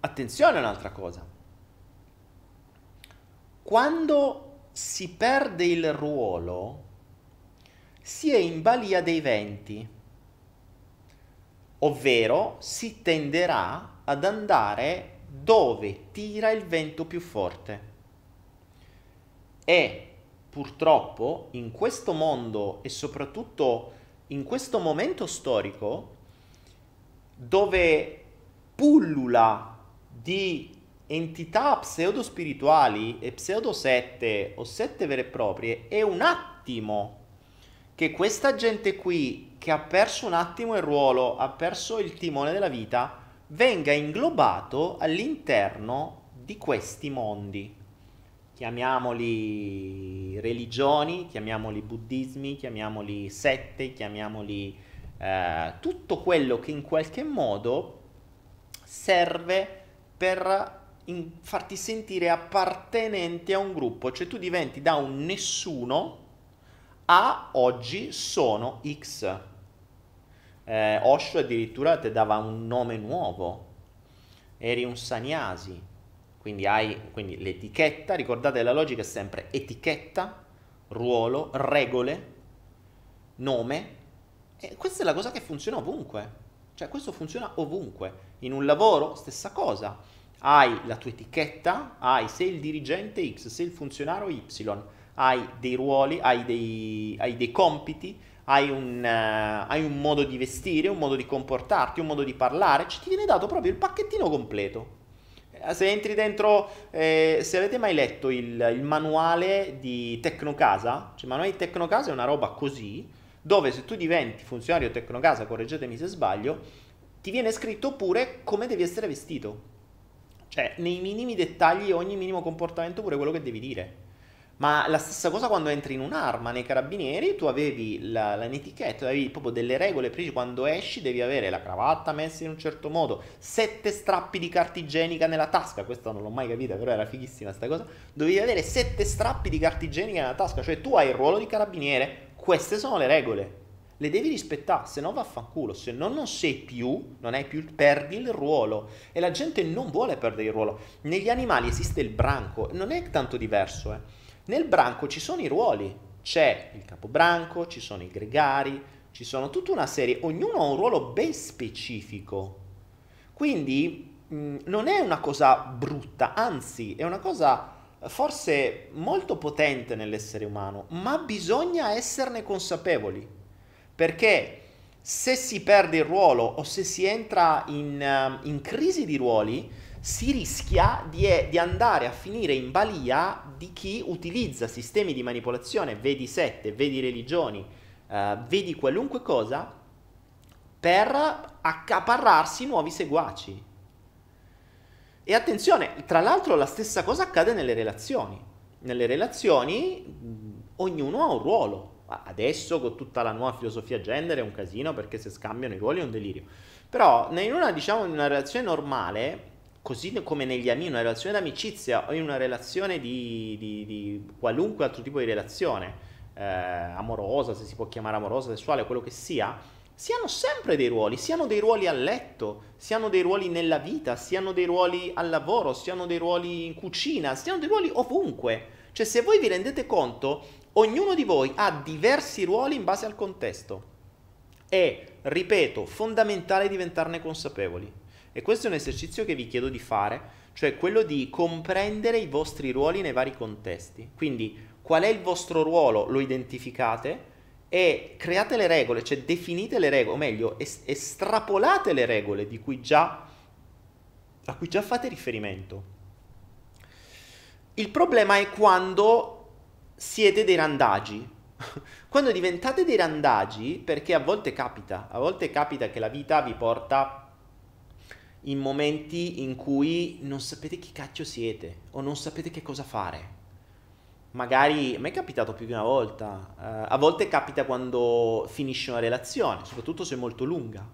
attenzione a un'altra cosa. Quando si perde il ruolo, si è in balia dei venti, ovvero si tenderà ad andare dove tira il vento più forte. E purtroppo in questo mondo e soprattutto in questo momento storico, dove pullula di entità pseudospirituali e pseudosette o sette vere e proprie, è un attimo che questa gente qui, che ha perso un attimo il ruolo, ha perso il timone della vita, venga inglobato all'interno di questi mondi. Chiamiamoli religioni, chiamiamoli buddismi, chiamiamoli sette, chiamiamoli eh, tutto quello che in qualche modo serve per in, farti sentire appartenente a un gruppo. Cioè tu diventi da un nessuno a oggi sono X. Eh, Osho addirittura ti dava un nome nuovo, eri un Saniasi, quindi hai quindi l'etichetta, ricordate la logica è sempre etichetta, ruolo, regole, nome, e questa è la cosa che funziona ovunque, cioè questo funziona ovunque, in un lavoro stessa cosa, hai la tua etichetta, hai sei il dirigente X, sei il funzionario Y, hai dei ruoli, hai dei, hai dei compiti, Hai un, eh, hai un modo di vestire, un modo di comportarti, un modo di parlare, cioè, ti viene dato proprio il pacchettino completo. Se entri dentro, eh, se avete mai letto il, il manuale di Tecnocasa, cioè il manuale di Tecnocasa è una roba così, dove se tu diventi funzionario Tecnocasa, correggetemi se sbaglio, ti viene scritto pure come devi essere vestito. Cioè, nei minimi dettagli, ogni minimo comportamento pure quello che devi dire. Ma la stessa cosa quando entri in un'arma, nei carabinieri, tu avevi la, la etichetta, avevi proprio delle regole precise, quando esci devi avere la cravatta messa in un certo modo, sette strappi di carta igienica nella tasca, questa non l'ho mai capita, però era fighissima sta cosa, dovevi avere sette strappi di carta igienica nella tasca, cioè tu hai il ruolo di carabiniere, queste sono le regole, le devi rispettare, se no vaffanculo, se no non sei più, non hai più, perdi il ruolo, e la gente non vuole perdere il ruolo. Negli animali esiste il branco, non è tanto diverso, eh. Nel branco ci sono i ruoli, c'è il capobranco, ci sono i gregari, ci sono tutta una serie, ognuno ha un ruolo ben specifico, quindi mh, non è una cosa brutta, anzi è una cosa forse molto potente nell'essere umano, ma bisogna esserne consapevoli, perché se si perde il ruolo o se si entra in, in crisi di ruoli, si rischia di, di andare a finire in balia di chi utilizza sistemi di manipolazione, vedi sette, vedi religioni, eh, vedi qualunque cosa, per accaparrarsi nuovi seguaci. E attenzione, tra l'altro la stessa cosa accade nelle relazioni. Nelle relazioni mh, ognuno ha un ruolo. Adesso con tutta la nuova filosofia gender è un casino perché se scambiano i ruoli è un delirio. Però in una, diciamo, in una relazione normale... Così come negli amici, una relazione d'amicizia o in una relazione di, di, di qualunque altro tipo di relazione, eh, amorosa, se si può chiamare amorosa, sessuale, quello che sia, siano sempre dei ruoli, siano dei ruoli a letto, siano dei ruoli nella vita, siano dei ruoli al lavoro, siano dei ruoli in cucina, siano dei ruoli ovunque. Cioè, se voi vi rendete conto, ognuno di voi ha diversi ruoli in base al contesto. È, ripeto, fondamentale diventarne consapevoli. E questo è un esercizio che vi chiedo di fare, cioè quello di comprendere i vostri ruoli nei vari contesti. Quindi, qual è il vostro ruolo? Lo identificate e create le regole, cioè definite le regole, o meglio, es- estrapolate le regole di cui già, a cui già fate riferimento. Il problema è quando siete dei randagi. Quando diventate dei randagi, perché a volte capita, a volte capita che la vita vi porta in momenti in cui non sapete chi cacchio siete o non sapete che cosa fare. Magari, a me è capitato più di una volta, uh, a volte capita quando finisce una relazione, soprattutto se è molto lunga,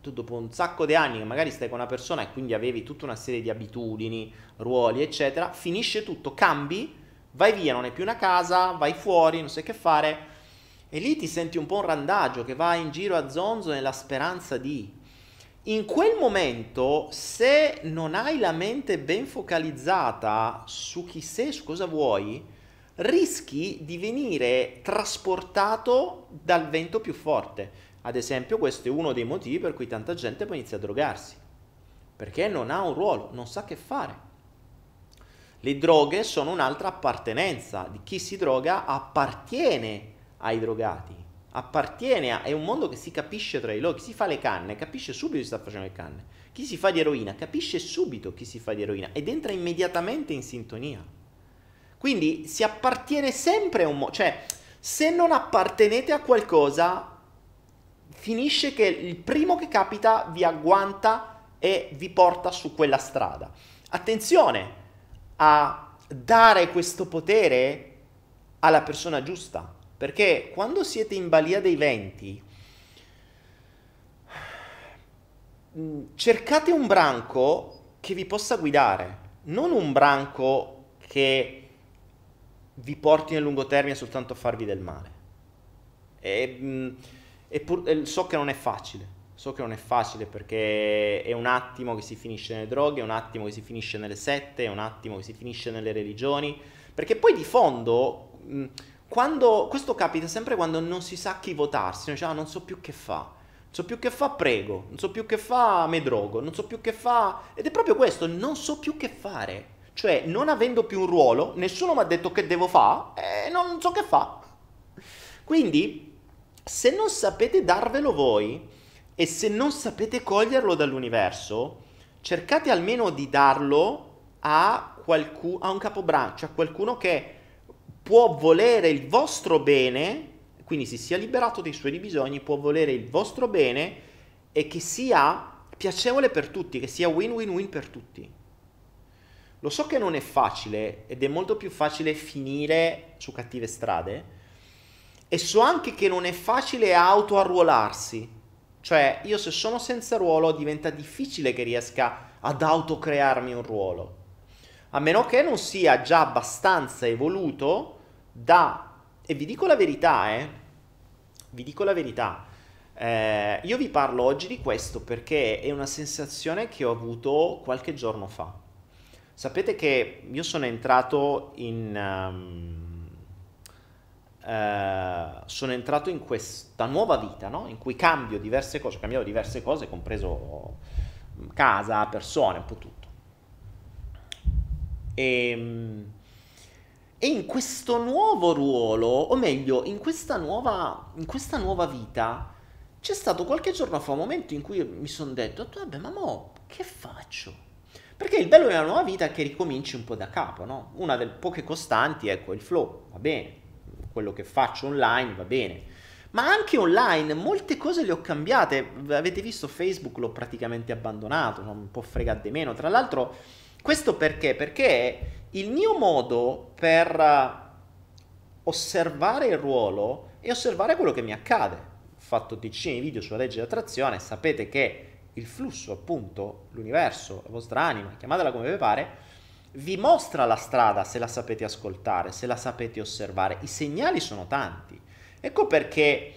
dopo un sacco di anni che magari stai con una persona e quindi avevi tutta una serie di abitudini, ruoli eccetera, finisce tutto, cambi, vai via, non hai più una casa, vai fuori, non sai che fare, e lì ti senti un po' un randagio che va in giro a zonzo nella speranza di... In quel momento, se non hai la mente ben focalizzata su chi sei, su cosa vuoi, rischi di venire trasportato dal vento più forte. Ad esempio, questo è uno dei motivi per cui tanta gente poi inizia a drogarsi, perché non ha un ruolo, non sa che fare. Le droghe sono un'altra appartenenza, di chi si droga appartiene ai drogati. Appartiene a... è un mondo che si capisce tra i loro. Chi si fa le canne capisce subito chi sta facendo le canne, chi si fa di eroina capisce subito chi si fa di eroina ed entra immediatamente in sintonia. Quindi si appartiene sempre a un mondo, cioè se non appartenete a qualcosa finisce che il primo che capita vi agguanta e vi porta su quella strada. Attenzione a dare questo potere alla persona giusta, perché quando siete in balia dei venti, cercate un branco che vi possa guidare, non un branco che vi porti nel lungo termine soltanto a farvi del male. E, e pur, e so che non è facile, so che non è facile perché è un attimo che si finisce nelle droghe, è un attimo che si finisce nelle sette, è un attimo che si finisce nelle religioni, perché poi di fondo... Quando, questo capita sempre quando non si sa chi votarsi, non, dice, ah, non so più che fa, non so più che fa prego, non so più che fa me drogo, non so più che fa... Ed è proprio questo, non so più che fare, cioè non avendo più un ruolo, nessuno mi ha detto che devo fare e non so che fa. Quindi se non sapete darvelo voi e se non sapete coglierlo dall'universo, cercate almeno di darlo a, qualcu- a un capobrancio, a qualcuno che... può volere il vostro bene, quindi si sia liberato dei suoi bisogni, può volere il vostro bene e che sia piacevole per tutti, che sia win-win-win per tutti. Lo so che non è facile ed è molto più facile finire su cattive strade e so anche che non è facile autoarruolarsi, cioè io se sono senza ruolo diventa difficile che riesca ad autocrearmi un ruolo. A meno che non sia già abbastanza evoluto da... E vi dico la verità, eh. Vi dico la verità. Eh, io vi parlo oggi di questo perché è una sensazione che ho avuto qualche giorno fa. Sapete che io sono entrato in... Um, uh, sono entrato in questa nuova vita, no? In cui cambio diverse cose, cambiavo diverse cose, compreso casa, persone, un po' tutto. E, e in questo nuovo ruolo, o meglio, in questa nuova, in questa nuova vita, c'è stato qualche giorno fa un momento in cui mi sono detto, vabbè, ma mo che faccio? Perché il bello della nuova vita è che ricominci un po' da capo, no? Una delle poche costanti, ecco, il flow, va bene, quello che faccio online va bene, ma anche online molte cose le ho cambiate, avete visto Facebook l'ho praticamente abbandonato, non mi può fregare di meno, tra l'altro... Questo perché? Perché il mio modo per osservare il ruolo è osservare quello che mi accade. Ho fatto decine di video sulla legge di attrazione, sapete che il flusso, appunto, l'universo, la vostra anima, chiamatela come vi pare, vi mostra la strada se la sapete ascoltare, se la sapete osservare. I segnali sono tanti. Ecco perché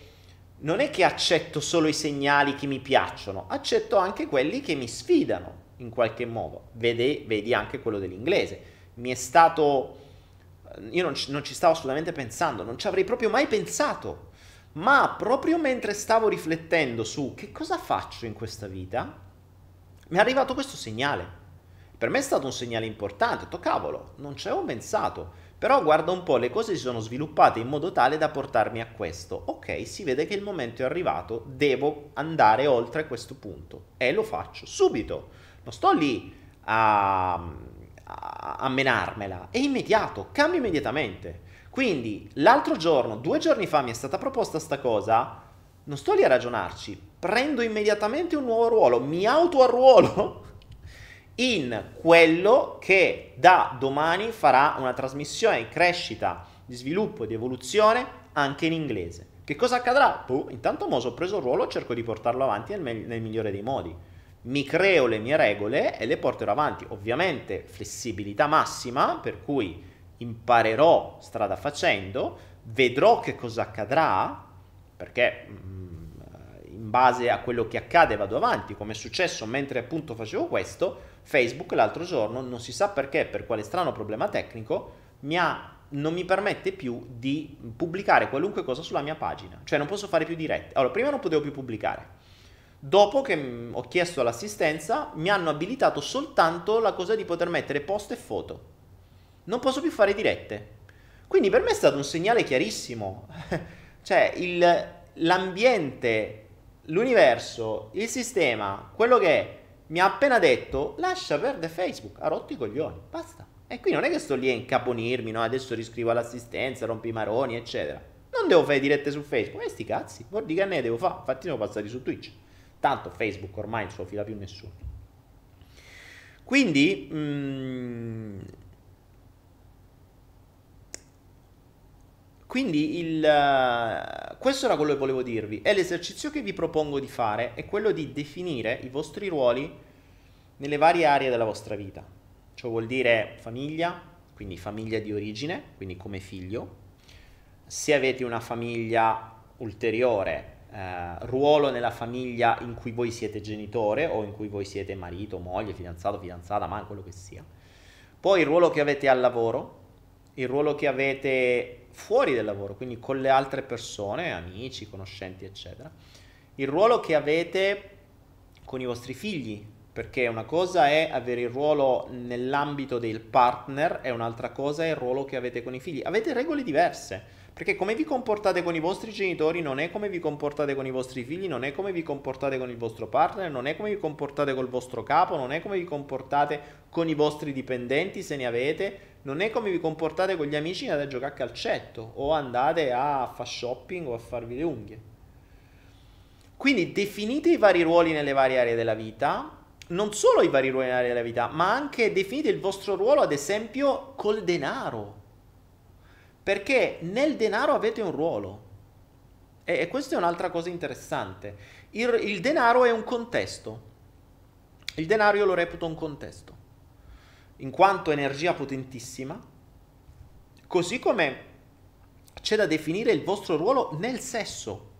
non è che accetto solo i segnali che mi piacciono, accetto anche quelli che mi sfidano in qualche modo. Vede, vedi anche quello dell'inglese. Mi è stato... Io non ci, non ci stavo assolutamente pensando, non ci avrei proprio mai pensato, ma proprio mentre stavo riflettendo su che cosa faccio in questa vita, mi è arrivato questo segnale. Per me è stato un segnale importante, ho detto cavolo, non ci avevo pensato, però guarda un po', le cose si sono sviluppate in modo tale da portarmi a questo. Ok, si vede che il momento è arrivato, devo andare oltre questo punto e lo faccio subito, non sto lì a, a, a menarmela, è immediato, cambio immediatamente. Quindi l'altro giorno, due giorni fa mi è stata proposta sta cosa, non sto lì a ragionarci, prendo immediatamente un nuovo ruolo, mi autoarruolo in quello che da domani farà una trasmissione in crescita, di sviluppo e di evoluzione anche in inglese. Che cosa accadrà? Puh, intanto mo ho preso il ruolo, cerco di portarlo avanti nel, me- nel migliore dei modi. Mi creo le mie regole e le porterò avanti. Ovviamente flessibilità massima, per cui imparerò strada facendo, vedrò che cosa accadrà, perché... Mh, in base a quello che accade vado avanti, come è successo mentre appunto facevo questo, Facebook l'altro giorno, non si sa perché, per quale strano problema tecnico, mi ha, non mi permette più di pubblicare qualunque cosa sulla mia pagina, cioè non posso fare più dirette. Allora, prima non potevo più pubblicare, dopo che ho chiesto all'assistenza mi hanno abilitato soltanto la cosa di poter mettere post e foto, non posso più fare dirette, quindi per me è stato un segnale chiarissimo, cioè il, l'ambiente... L'universo, il sistema, quello che mi ha appena detto, lascia perdere Facebook, ha rotto i coglioni, basta. E qui non è che sto lì a incaponirmi, no? Adesso riscrivo all'assistenza, rompi i maroni, eccetera. Non devo fare dirette su Facebook, ma sti cazzi, guardi che ne devo fare, infatti devo passare su Twitch. Tanto Facebook ormai non se lo fila più nessuno. Quindi... Mm, Quindi il, uh, questo era quello che volevo dirvi, e l'esercizio che vi propongo di fare è quello di definire i vostri ruoli nelle varie aree della vostra vita. Ciò vuol dire famiglia, quindi famiglia di origine, quindi come figlio. Se avete una famiglia ulteriore, eh, ruolo nella famiglia in cui voi siete genitore o in cui voi siete marito, moglie, fidanzato, fidanzata, ma quello che sia. Poi il ruolo che avete al lavoro, il ruolo che avete... fuori del lavoro, quindi con le altre persone, amici, conoscenti, eccetera. Il ruolo che avete con i vostri figli, perché una cosa è avere il ruolo nell'ambito del partner e un'altra cosa è il ruolo che avete con i figli. Avete regole diverse, perché come vi comportate con i vostri genitori non è come vi comportate con i vostri figli, non è come vi comportate con il vostro partner, non è come vi comportate col vostro capo, non è come vi comportate con i vostri dipendenti, se ne avete... Non è come vi comportate con gli amici che andate a giocare a calcetto o andate a fare shopping o a farvi le unghie. Quindi definite i vari ruoli nelle varie aree della vita, non solo i vari ruoli nelle aree della vita, ma anche definite il vostro ruolo, ad esempio, col denaro. Perché nel denaro avete un ruolo. E, e questa è un'altra cosa interessante. Il, il denaro è un contesto. Il denaro io lo reputo un contesto. In quanto energia potentissima, così come c'è da definire il vostro ruolo nel sesso,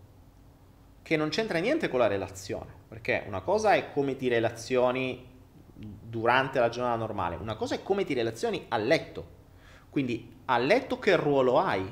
che non c'entra niente con la relazione, perché una cosa è come ti relazioni durante la giornata normale, una cosa è come ti relazioni a letto. Quindi a letto che ruolo hai?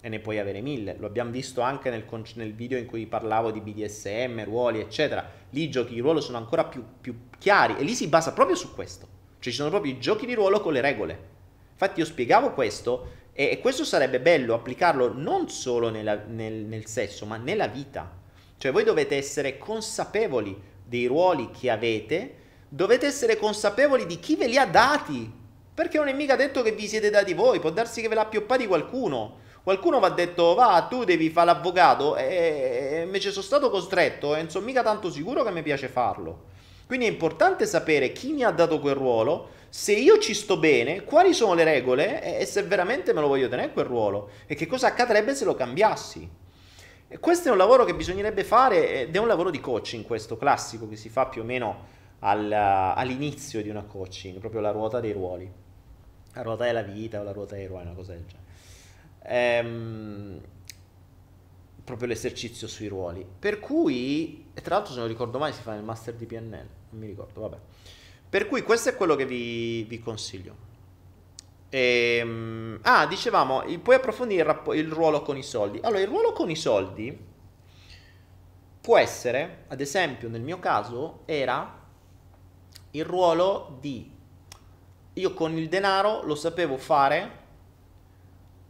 E ne puoi avere mille, lo abbiamo visto anche nel, nel video in cui parlavo di B D S M, ruoli, eccetera. Lì giochi di ruolo sono ancora più, più chiari e lì si basa proprio su questo. Cioè ci sono proprio i giochi di ruolo con le regole. Infatti io spiegavo questo e, e questo sarebbe bello applicarlo non solo nella, nel, nel sesso ma nella vita. Cioè voi dovete essere consapevoli dei ruoli che avete, dovete essere consapevoli di chi ve li ha dati, perché non è mica detto che vi siete dati voi, può darsi che ve l'ha appioppati qualcuno. Qualcuno vi ha detto va tu devi fare l'avvocato e invece sono stato costretto e non sono mica tanto sicuro che mi piace farlo. Quindi è importante sapere chi mi ha dato quel ruolo, se io ci sto bene, quali sono le regole e se veramente me lo voglio tenere quel ruolo e che cosa accadrebbe se lo cambiassi. E questo è un lavoro che bisognerebbe fare ed è un lavoro di coaching questo, classico, che si fa più o meno al, all'inizio di una coaching, proprio la ruota dei ruoli, la ruota della vita o la ruota dei ruoli, una cosa del genere. Ehm... proprio l'esercizio sui ruoli, per cui, e tra l'altro se non ricordo mai si fa nel master di P N L, non mi ricordo, vabbè, per cui questo è quello che vi, vi consiglio. E, ah, dicevamo, puoi approfondire il, rappo- il ruolo con i soldi. Allora, il ruolo con i soldi può essere, ad esempio nel mio caso era il ruolo di, io con il denaro lo sapevo fare,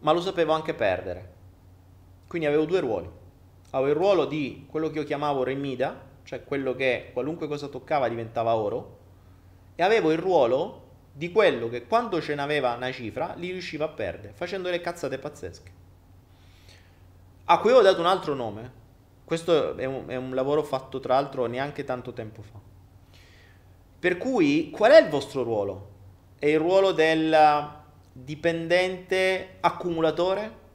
ma lo sapevo anche perdere. Quindi avevo due ruoli. Avevo il ruolo di quello che io chiamavo remida, cioè quello che qualunque cosa toccava diventava oro, e avevo il ruolo di quello che quando ce n'aveva una cifra li riusciva a perdere, facendo le cazzate pazzesche. A cui avevo dato un altro nome. Questo è un, è un lavoro fatto tra l'altro neanche tanto tempo fa. Per cui, qual è il vostro ruolo? È il ruolo del dipendente accumulatore?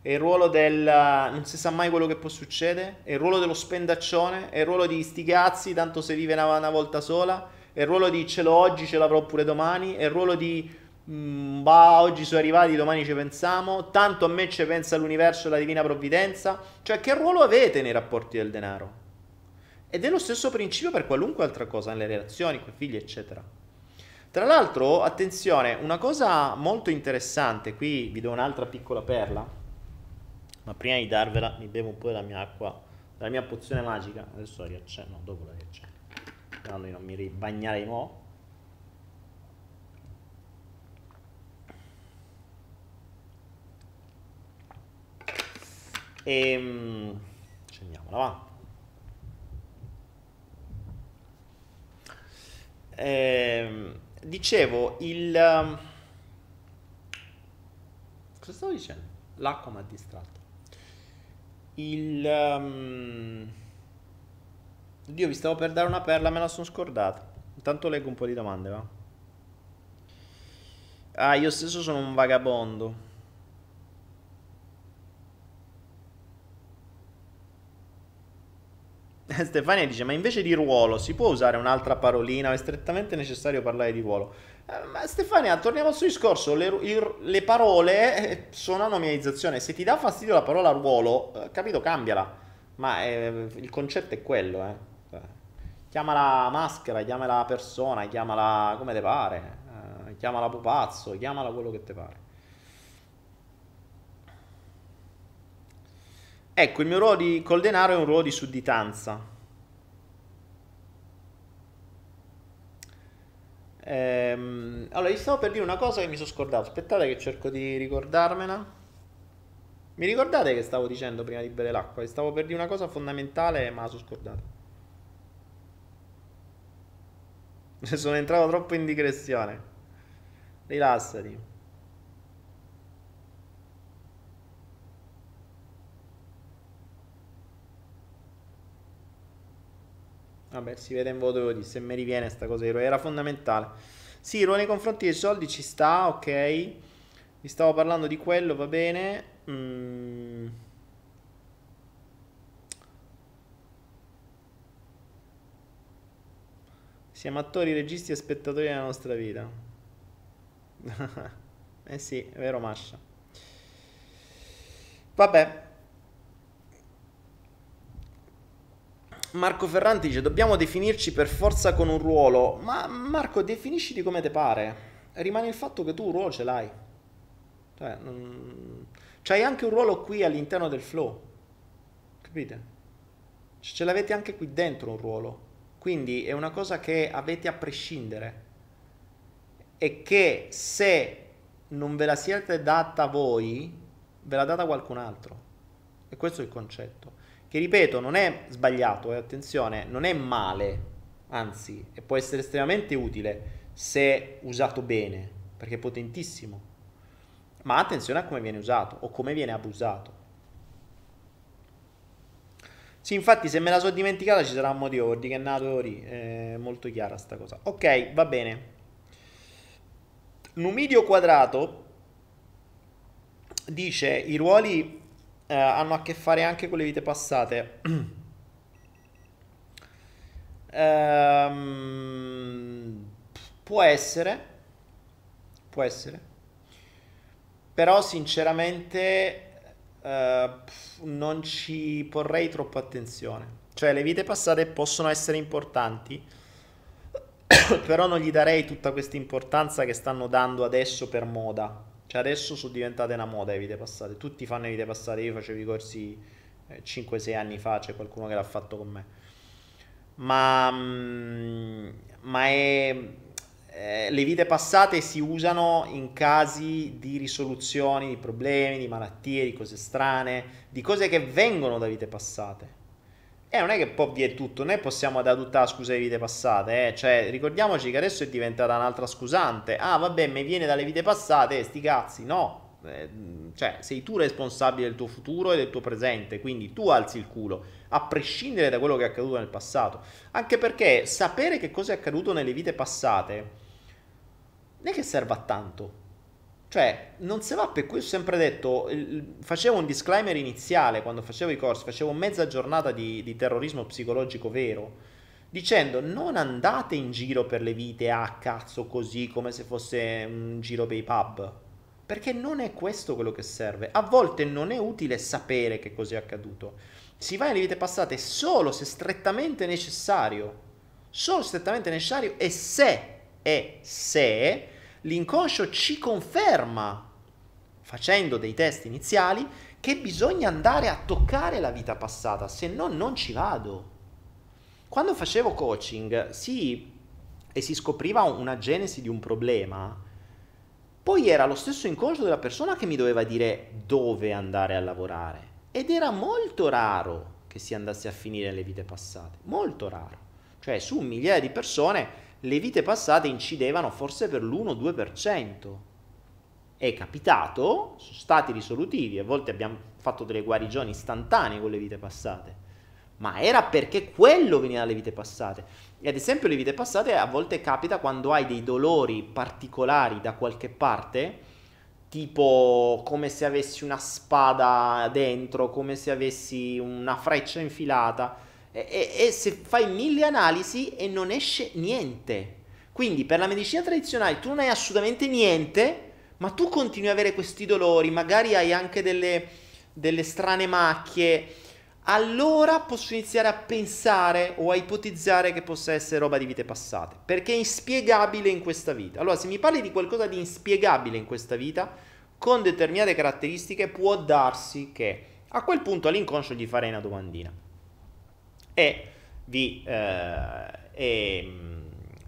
È il ruolo del non si sa mai quello che può succedere? È il ruolo dello spendaccione? È il ruolo di sti cazzi, tanto se vive una, una volta sola? È il ruolo di ce l'ho oggi, ce l'avrò pure domani? È il ruolo di mh, bah, oggi sono arrivati, domani ci pensiamo, tanto a me ci pensa l'universo e la divina provvidenza? Cioè, che ruolo avete nei rapporti del denaro? Ed è lo stesso principio per qualunque altra cosa, nelle relazioni, con i figli, eccetera. Tra l'altro, attenzione, una cosa molto interessante, qui vi do un'altra piccola perla, ma prima di darvela mi bevo un po' della mia acqua, della mia pozione magica. Adesso la riaccenno, no, dopo la riaccenno, però no, non mi ribagnare di nuovo. E accendiamola, va. E, dicevo, il cosa stavo dicendo? L'acqua mi ha distratto. Il um... Dio, vi stavo per dare una perla, me la sono scordata. Intanto leggo un po' di domande, va? Ah, io stesso sono un vagabondo. Stefania dice, ma invece di ruolo si può usare un'altra parolina? È strettamente necessario parlare di ruolo? Eh, ma Stefania, torniamo al suo discorso, le, il, le parole sono una nominalizzazione, se ti dà fastidio la parola ruolo, eh, capito, cambiala, ma eh, il concetto è quello, eh. Chiamala maschera, chiamala persona, chiamala come te pare, eh, chiamala pupazzo, chiamala quello che te pare. Ecco, il mio ruolo di, col denaro è un ruolo di sudditanza. Ehm, allora, vi stavo per dire una cosa che mi sono scordato. Aspettate che cerco di ricordarmela. Mi ricordate che stavo dicendo prima di bere l'acqua? Vi stavo per dire una cosa fondamentale, ma la sono scordata. Sono entrato troppo in digressione. Rilassati. Vabbè, si vede in voto, di se mi riviene sta cosa, era fondamentale. Sì, ruolo nei confronti dei soldi ci sta, ok. Vi stavo parlando di quello, va bene. Mm. Siamo attori, registi e spettatori della nostra vita. Eh sì, è vero Mascia. Vabbè. Marco Ferranti dice, dobbiamo definirci per forza con un ruolo. Ma Marco, definisciti come te pare. Rimane il fatto che tu un ruolo ce l'hai. Cioè, mm, c'hai anche un ruolo qui all'interno del flow. Capite? Ce l'avete anche qui dentro un ruolo. Quindi è una cosa che avete a prescindere. E che se non ve la siete data voi, ve l'ha data qualcun altro. E questo è il concetto. Che ripeto, non è sbagliato, eh, attenzione, non è male, anzi, e può essere estremamente utile se usato bene, perché è potentissimo, ma attenzione a come viene usato o come viene abusato. Sì, infatti se me la so dimenticata ci sarà un motivo, di che è nato lì, è molto chiara sta cosa. Ok, va bene. Numidio Quadrato dice, i ruoli... Eh, hanno a che fare anche con le vite passate. ehm, può essere, può essere, però sinceramente eh, non ci porrei troppa attenzione. Cioè, le vite passate possono essere importanti, però non gli darei tutta questa importanza che stanno dando adesso per moda. Cioè, adesso sono diventate una moda le vite passate. Tutti fanno le vite passate. Io facevo i corsi eh, cinque sei anni fa, c'è qualcuno che l'ha fatto con me. Ma, mh, ma è, eh, le vite passate si usano in casi di risoluzioni, di problemi, di malattie, di cose strane, di cose che vengono da vite passate. E non è che poi vi è tutto, noi possiamo adottare la scusa di vite passate, eh? Cioè, ricordiamoci che adesso è diventata un'altra scusante. Ah, vabbè, mi viene dalle vite passate, sti cazzi, no. Eh, cioè, sei tu responsabile del tuo futuro e del tuo presente, quindi tu alzi il culo, a prescindere da quello che è accaduto nel passato. Anche perché sapere che cosa è accaduto nelle vite passate non è che serva tanto. Cioè, non se va per questo, ho sempre detto, il, facevo un disclaimer iniziale quando facevo i corsi, facevo mezza giornata di, di terrorismo psicologico vero, dicendo non andate in giro per le vite a cazzo così come se fosse un giro per i pub, perché non è questo quello che serve. A volte non è utile sapere che cos'è accaduto, si va nelle vite passate solo se strettamente necessario, solo strettamente necessario e se, e se... l'inconscio ci conferma, facendo dei test iniziali, che bisogna andare a toccare la vita passata, se no non ci vado. Quando facevo coaching, sì, e si scopriva una genesi di un problema, poi era lo stesso inconscio della persona che mi doveva dire dove andare a lavorare. Ed era molto raro che si andasse a finire le vite passate, molto raro. Cioè, su migliaia di persone le vite passate incidevano forse per l'uno due per cento. È capitato, sono stati risolutivi, a volte abbiamo fatto delle guarigioni istantanee con le vite passate, ma era perché quello veniva dalle vite passate. E ad esempio le vite passate a volte capita quando hai dei dolori particolari da qualche parte, tipo come se avessi una spada dentro, come se avessi una freccia infilata. E, e se fai mille analisi e non esce niente. Quindi per la medicina tradizionale tu non hai assolutamente niente, ma tu continui ad avere questi dolori, magari hai anche delle, delle strane macchie. Allora posso iniziare a pensare o a ipotizzare che possa essere roba di vite passate, perché è inspiegabile in questa vita. Allora, se mi parli di qualcosa di inspiegabile in questa vita con determinate caratteristiche, può darsi che a quel punto all'inconscio gli farei una domandina e vi eh, e,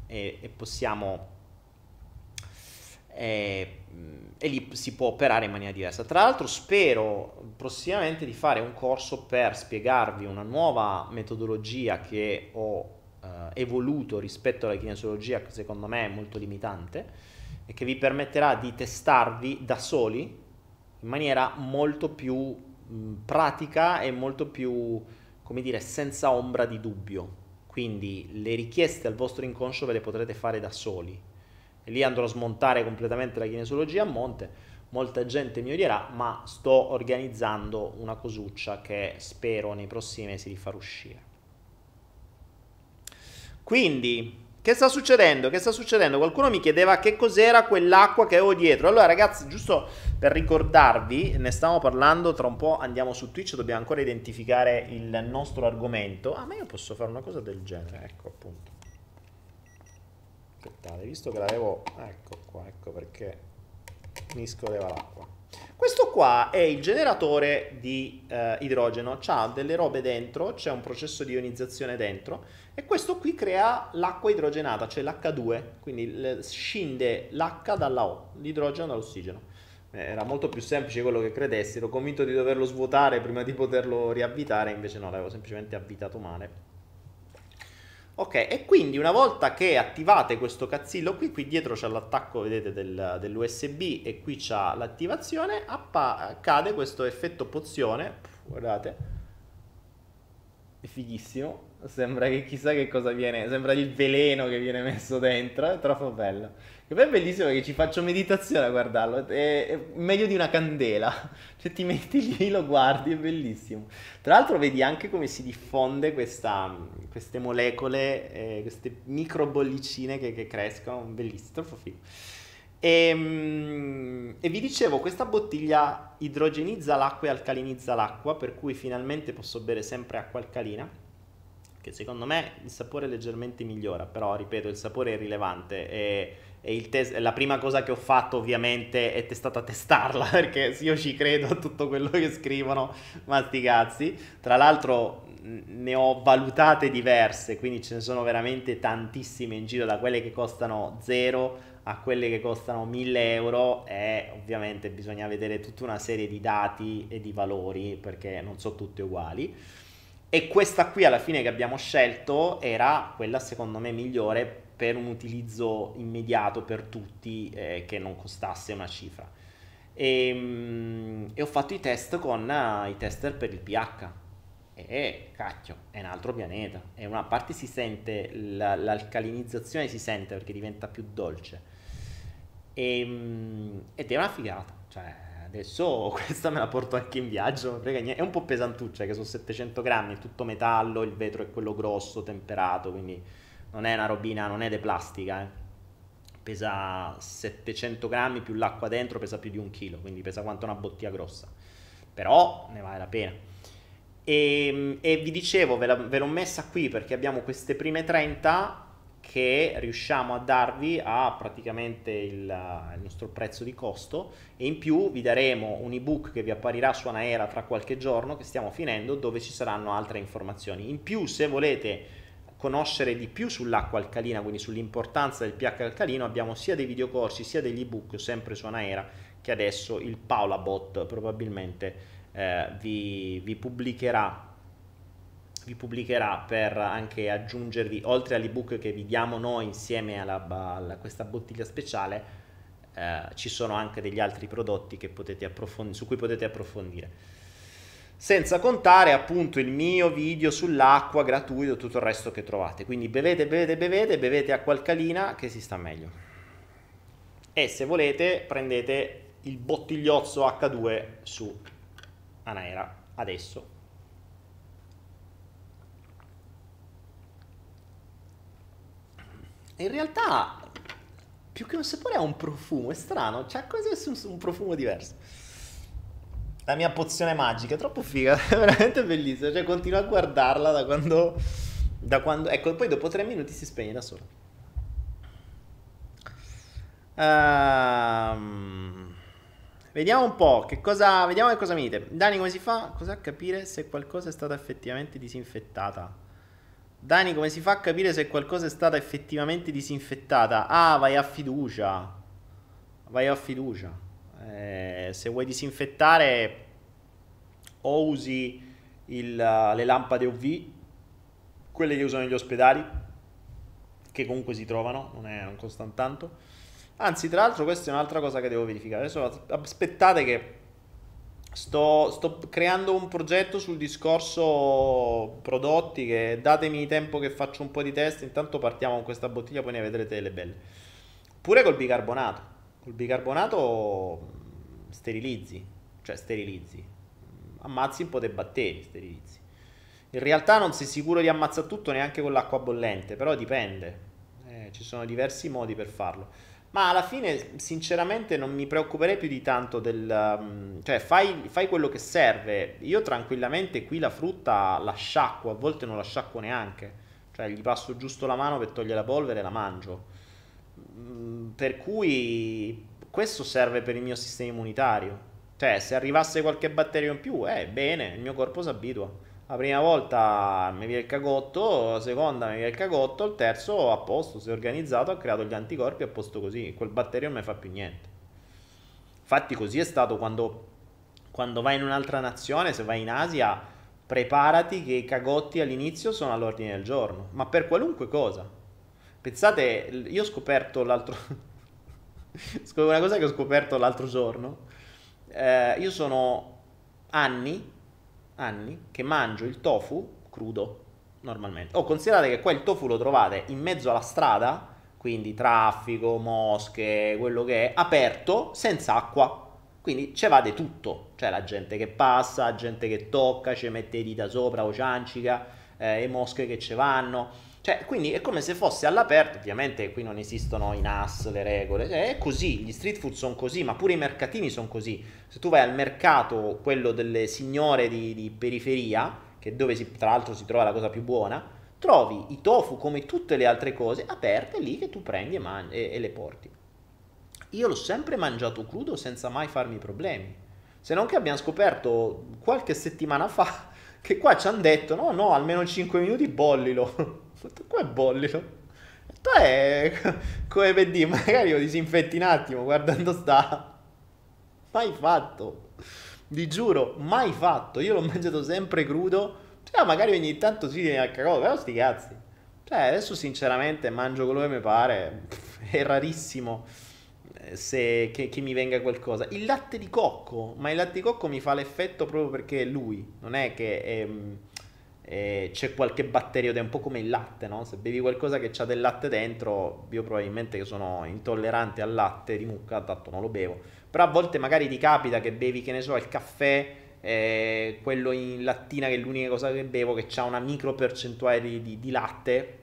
e, e possiamo e, e lì si può operare in maniera diversa. Tra l'altro spero prossimamente di fare un corso per spiegarvi una nuova metodologia che ho eh, evoluto rispetto alla kinesiologia, che secondo me è molto limitante e che vi permetterà di testarvi da soli in maniera molto più mh, pratica e molto più, come dire, senza ombra di dubbio. Quindi le richieste al vostro inconscio ve le potrete fare da soli. E lì andrò a smontare completamente la kinesiologia a monte. Molta gente mi odierà, ma sto organizzando una cosuccia che spero nei prossimi mesi di far uscire. Quindi, che sta succedendo? Che sta succedendo? Qualcuno mi chiedeva che cos'era quell'acqua che avevo dietro. Allora, ragazzi, giusto per ricordarvi, ne stiamo parlando, tra un po' andiamo su Twitch, dobbiamo ancora identificare il nostro argomento. Ah, ma io posso fare una cosa del genere, ecco appunto. Aspettate, visto che l'avevo... ecco qua, ecco perché mi scorreva l'acqua. Questo qua è il generatore di eh, idrogeno, c'ha delle robe dentro, c'è un processo di ionizzazione dentro e questo qui crea l'acqua idrogenata, cioè l'acca due, quindi scinde l'H dalla O, l'idrogeno dall'ossigeno. Era molto più semplice quello che credessi, ero convinto di doverlo svuotare prima di poterlo riavvitare, invece no, l'avevo semplicemente avvitato male. Ok, e quindi una volta che attivate questo cazzillo qui, qui dietro c'è l'attacco, vedete, del, dell'U S B e qui c'è l'attivazione, accade questo effetto pozione, guardate, è fighissimo, sembra che chissà che cosa viene, sembra il veleno che viene messo dentro, è troppo bello. E poi è bellissimo che ci faccio meditazione a guardarlo, è, è meglio di una candela, cioè ti metti lì, lo guardi, è bellissimo. Tra l'altro vedi anche come si diffonde questa, queste molecole, eh, queste microbollicine che, che crescono, bellissimo, troppo figo. E, e vi dicevo, questa bottiglia idrogenizza l'acqua e alcalinizza l'acqua, per cui finalmente posso bere sempre acqua alcalina, che secondo me il sapore leggermente migliora, però ripeto, il sapore è rilevante e, e il test, la prima cosa che ho fatto ovviamente è stata testarla, perché io ci credo a tutto quello che scrivono, ma sti cazzi. Tra l'altro ne ho valutate diverse, quindi ce ne sono veramente tantissime in giro, da quelle che costano zero a quelle che costano mille euro, e ovviamente bisogna vedere tutta una serie di dati e di valori, perché non sono tutte uguali. E questa qui alla fine che abbiamo scelto era quella secondo me migliore per un utilizzo immediato per tutti, eh, che non costasse una cifra. E, e ho fatto i test con uh, i tester per il pH e cacchio, è un altro pianeta. E una parte si sente l'alcalinizzazione, si sente perché diventa più dolce, e, ed è una figata. Cioè adesso questa me la porto anche in viaggio, non frega niente. È un po' pesantuccia, che sono settecento grammi, tutto metallo, il vetro è quello grosso temperato, quindi non è una robina, non è de plastica, eh. Pesa settecento grammi più l'acqua dentro, pesa più di un chilo, quindi pesa quanto una bottiglia grossa, però ne vale la pena. E, e vi dicevo, ve, la, ve l'ho messa qui perché abbiamo queste prime trenta che riusciamo a darvi a praticamente il, il nostro prezzo di costo, e in più vi daremo un ebook che vi apparirà su Anaera tra qualche giorno, che stiamo finendo, dove ci saranno altre informazioni. In più, se volete conoscere di più sull'acqua alcalina, quindi sull'importanza del pH alcalino, abbiamo sia dei videocorsi sia degli ebook sempre su Anaera, che adesso il Paolabot probabilmente Eh, vi, vi pubblicherà vi pubblicherà per anche aggiungervi, oltre all'ebook che vi diamo noi insieme a questa bottiglia speciale, eh, ci sono anche degli altri prodotti che potete approfondire, su cui potete approfondire, senza contare appunto il mio video sull'acqua gratuito, tutto il resto che trovate. Quindi bevete, bevete, bevete, bevete acqua alcalina che si sta meglio, e se volete prendete il bottigliozzo acca due su Anaera adesso. In realtà più che un sapore ha un profumo, è strano, c'è come se fosse un profumo diverso. La mia pozione magica è troppo figa, è veramente bellissima, cioè continuo a guardarla da quando, da quando ecco, poi dopo tre minuti si spegne da sola. Ehm... Um... Vediamo un po' che cosa, vediamo che cosa mi dite. Dani, come si fa? Cosa a capire se qualcosa è stata effettivamente disinfettata? Dani, come si fa a capire se qualcosa è stata effettivamente disinfettata? Ah, vai a fiducia. Vai a fiducia. Eh, se vuoi disinfettare, o usi il, le lampade U V, quelle che usano gli ospedali, che comunque si trovano, non, è, non costano tanto. Anzi, tra l'altro questa è un'altra cosa che devo verificare. Adesso aspettate che sto, sto creando un progetto sul discorso prodotti, che datemi tempo che faccio un po' di test. Intanto partiamo con questa bottiglia, poi ne vedrete delle belle. Pure col bicarbonato. Col bicarbonato sterilizzi, cioè sterilizzi. Ammazzi un po' dei batteri, sterilizzi. In realtà non sei sicuro di ammazzare tutto neanche con l'acqua bollente, però dipende. Eh, ci sono diversi modi per farlo. Ma alla fine sinceramente non mi preoccuperei più di tanto del... Cioè fai, fai quello che serve. Io tranquillamente qui la frutta la sciacquo, a volte non la sciacquo neanche. Cioè gli passo giusto la mano per togliere la polvere e la mangio. Per cui questo serve per il mio sistema immunitario. Cioè se arrivasse qualche batterio in più, eh bene, il mio corpo si abitua. La prima volta mi viene il cagotto, la seconda mi viene il cagotto, il terzo a posto, si è organizzato, ha creato gli anticorpi, a posto così, quel batterio non mi fa più niente. Infatti così è stato quando, quando vai in un'altra nazione, se vai in Asia, preparati che i cagotti all'inizio sono all'ordine del giorno, ma per qualunque cosa. Pensate, io ho scoperto l'altro... una cosa che ho scoperto l'altro giorno, eh, io sono anni... anni che mangio il tofu crudo normalmente. Oh, considerate che qua il tofu lo trovate in mezzo alla strada, quindi traffico, mosche, quello che è, aperto, senza acqua, quindi ce va di tutto, cioè la gente che passa, la gente che tocca, ci mette le dita sopra o ciancica, eh, le mosche che ci vanno, Cioè, quindi è come se fosse all'aperto, ovviamente qui non esistono i N A S, le regole, cioè, è così, gli street food sono così, ma pure i mercatini sono così. Se tu vai al mercato, quello delle signore di, di periferia, che dove si, tra l'altro si trova la cosa più buona, trovi i tofu come tutte le altre cose aperte lì che tu prendi e, man- e, e le porti. Io l'ho sempre mangiato crudo senza mai farmi problemi, se non che abbiamo scoperto qualche settimana fa che qua ci hanno detto no no almeno cinque minuti bollilo. Qua è bollito. È come per dire, magari lo disinfetti un attimo guardando sta. Mai fatto. Vi giuro, mai fatto. Io l'ho mangiato sempre crudo. Cioè, magari ogni tanto si viene al cacao, però sti cazzi. Cioè, adesso sinceramente mangio quello che mi pare. È rarissimo se che, che mi venga qualcosa. Il latte di cocco, ma il latte di cocco mi fa l'effetto proprio perché è lui, non è che è, c'è qualche batterio, è un po' come il latte, no? Se bevi qualcosa che c'ha del latte dentro, io probabilmente che sono intollerante al latte di mucca, tanto non lo bevo, però a volte magari ti capita che bevi, che ne so, il caffè, eh, quello in lattina che è l'unica cosa che bevo che c'ha una micro percentuale di, di, di latte,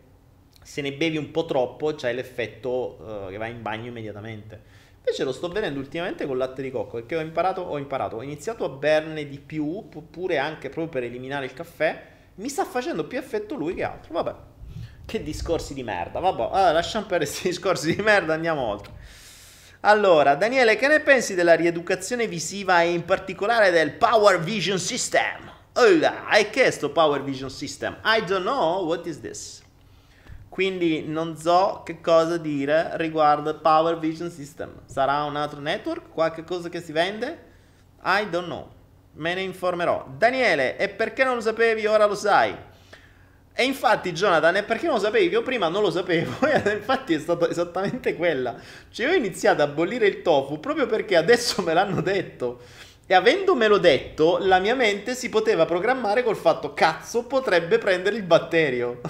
se ne bevi un po' troppo c'hai l'effetto eh, che vai in bagno immediatamente. Invece lo sto vedendo ultimamente con latte di cocco, perché ho imparato, ho imparato, ho iniziato a berne di più, oppure anche proprio per eliminare il caffè. Mi sta facendo più effetto lui che altro, vabbè. Che discorsi di merda, vabbè, allora, lasciamo per questi discorsi di merda, andiamo oltre. Allora, Daniele, che ne pensi della rieducazione visiva e in particolare del Power Vision System? Allora, hai chiesto Power Vision System? I don't know, what is this? Quindi non so che cosa dire riguardo al Power Vision System. Sarà un altro network? Qualche cosa che si vende? I don't know. Me ne informerò. Daniele, e perché non lo sapevi, ora lo sai? E infatti, Jonathan, e perché non lo sapevi? Io prima non lo sapevo, e infatti è stata esattamente quella. Cioè, io ho iniziato a bollire il tofu proprio perché adesso me l'hanno detto. E avendomelo detto, la mia mente si poteva programmare col fatto, cazzo, potrebbe prendere il batterio.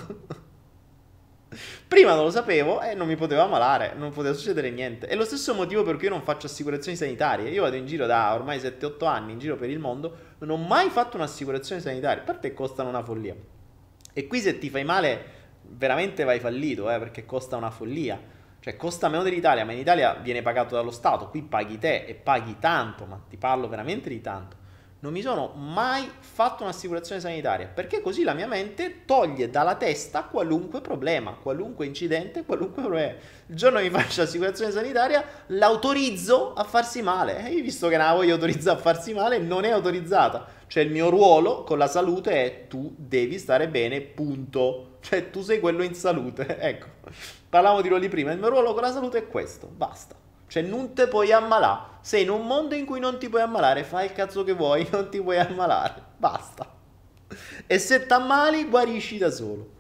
Prima non lo sapevo e non mi poteva ammalare, non poteva succedere niente. È lo stesso motivo per cui io non faccio assicurazioni sanitarie. Io vado in giro da ormai sette otto anni, in giro per il mondo, non ho mai fatto un'assicurazione sanitaria. A parte che costano una follia. E qui se ti fai male, veramente vai fallito, eh, perché costa una follia. Cioè costa meno dell'Italia, ma in Italia viene pagato dallo Stato. Qui paghi te e paghi tanto, ma ti parlo veramente di tanto. Non mi sono mai fatto un'assicurazione sanitaria, perché così la mia mente toglie dalla testa qualunque problema, qualunque incidente, qualunque problema. Il giorno che mi faccio l'assicurazione sanitaria, l'autorizzo a farsi male. E io, visto che non la voglio autorizzare a farsi male, non è autorizzata. Cioè il mio ruolo con la salute è tu devi stare bene, punto. Cioè tu sei quello in salute, ecco. Parlavamo di ruoli prima, il mio ruolo con la salute è questo, basta. Cioè non te puoi ammalare. Sei in un mondo in cui non ti puoi ammalare, fai il cazzo che vuoi, non ti puoi ammalare, basta. E se t'ammali guarisci da solo.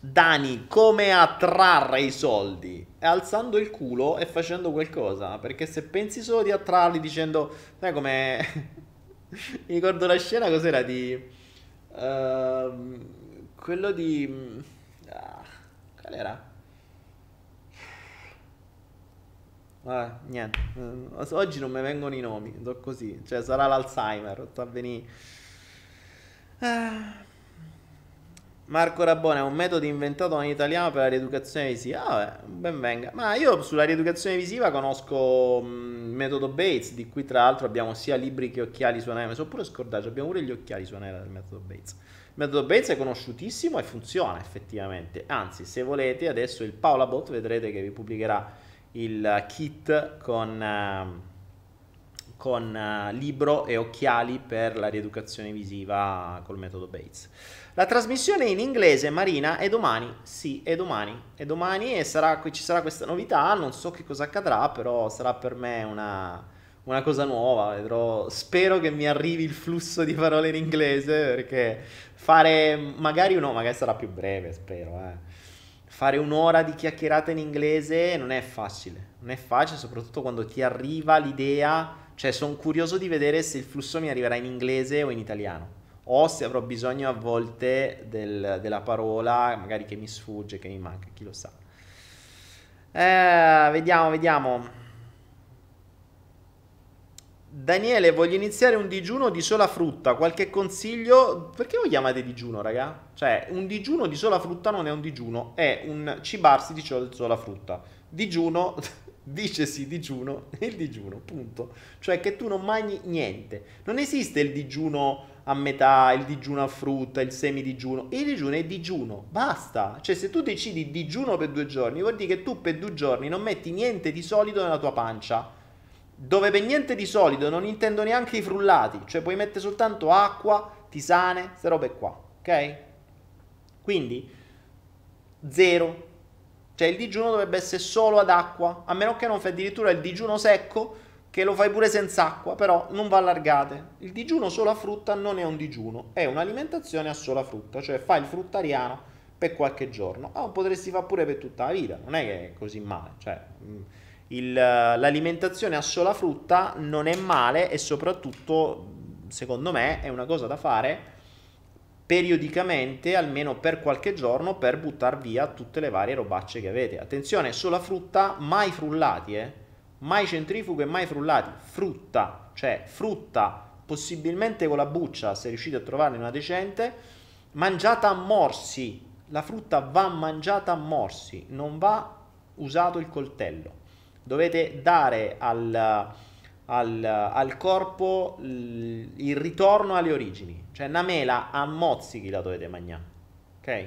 Dani, come attrarre i soldi? Alzando il culo e facendo qualcosa, perché se pensi solo di attrarli dicendo, sai come mi ricordo la scena, cos'era di uh, quello di ah, qual era? Vabbè, niente, oggi non mi vengono i nomi, so così, cioè sarà l'Alzheimer, sta venì. Ah. Marco Rabone è un metodo inventato in italiano per la rieducazione visiva. Vabbè, ah, ben venga. Ma io sulla rieducazione visiva conosco il metodo Bates, di cui tra l'altro abbiamo sia libri che occhiali su Anaera. Mi sono pure scordato, abbiamo pure gli occhiali su Anaera del metodo Bates. Il metodo Bates è conosciutissimo e funziona effettivamente. Anzi, se volete, adesso il Paola Bot vedrete che vi pubblicherà il kit con, con libro e occhiali per la rieducazione visiva col metodo Bates. La trasmissione in inglese, Marina, è domani, sì, è domani, è domani e sarà, ci sarà questa novità, non so che cosa accadrà, però sarà per me una, una cosa nuova, vedrò, spero che mi arrivi il flusso di parole in inglese, perché fare, magari no, magari sarà più breve, spero, eh. Fare un'ora di chiacchierata in inglese non è facile, non è facile soprattutto quando ti arriva l'idea, cioè sono curioso di vedere se il flusso mi arriverà in inglese o in italiano, o se avrò bisogno a volte del, della parola, magari che mi sfugge, che mi manca, chi lo sa. Eh, vediamo, vediamo. Daniele, voglio iniziare un digiuno di sola frutta, qualche consiglio? Perché lo chiamate digiuno, raga? Cioè, un digiuno di sola frutta non è un digiuno, è un cibarsi di sola frutta. Digiuno, dicesi digiuno, il digiuno, punto. Cioè che tu non mangi niente. Non esiste il digiuno a metà, il digiuno a frutta, il semidigiuno. Il digiuno è digiuno, basta. Cioè se tu decidi digiuno per due giorni, vuol dire che tu per due giorni non metti niente di solido nella tua pancia. Dove per niente di solido non intendo neanche i frullati, cioè puoi mettere soltanto acqua, tisane, queste robe qua, ok? Quindi zero, cioè il digiuno dovrebbe essere solo ad acqua, a meno che non fai addirittura il digiuno secco, che lo fai pure senza acqua, però non va allargate. Il digiuno solo a frutta non è un digiuno, è un'alimentazione a sola frutta, cioè fai il fruttariano per qualche giorno, o potresti fare pure per tutta la vita, non è che è così male, cioè... l'alimentazione a sola frutta non è male e soprattutto secondo me è una cosa da fare periodicamente, almeno per qualche giorno, per buttare via tutte le varie robacce che avete. Attenzione, sola frutta, mai frullati, eh? Mai centrifughe, mai frullati, frutta, cioè frutta possibilmente con la buccia, se riuscite a trovarne una decente, mangiata a morsi. La frutta va mangiata a morsi, non va usato il coltello. Dovete dare al, al, al corpo il ritorno alle origini. Cioè una mela a mozzichi la dovete mangiare, ok?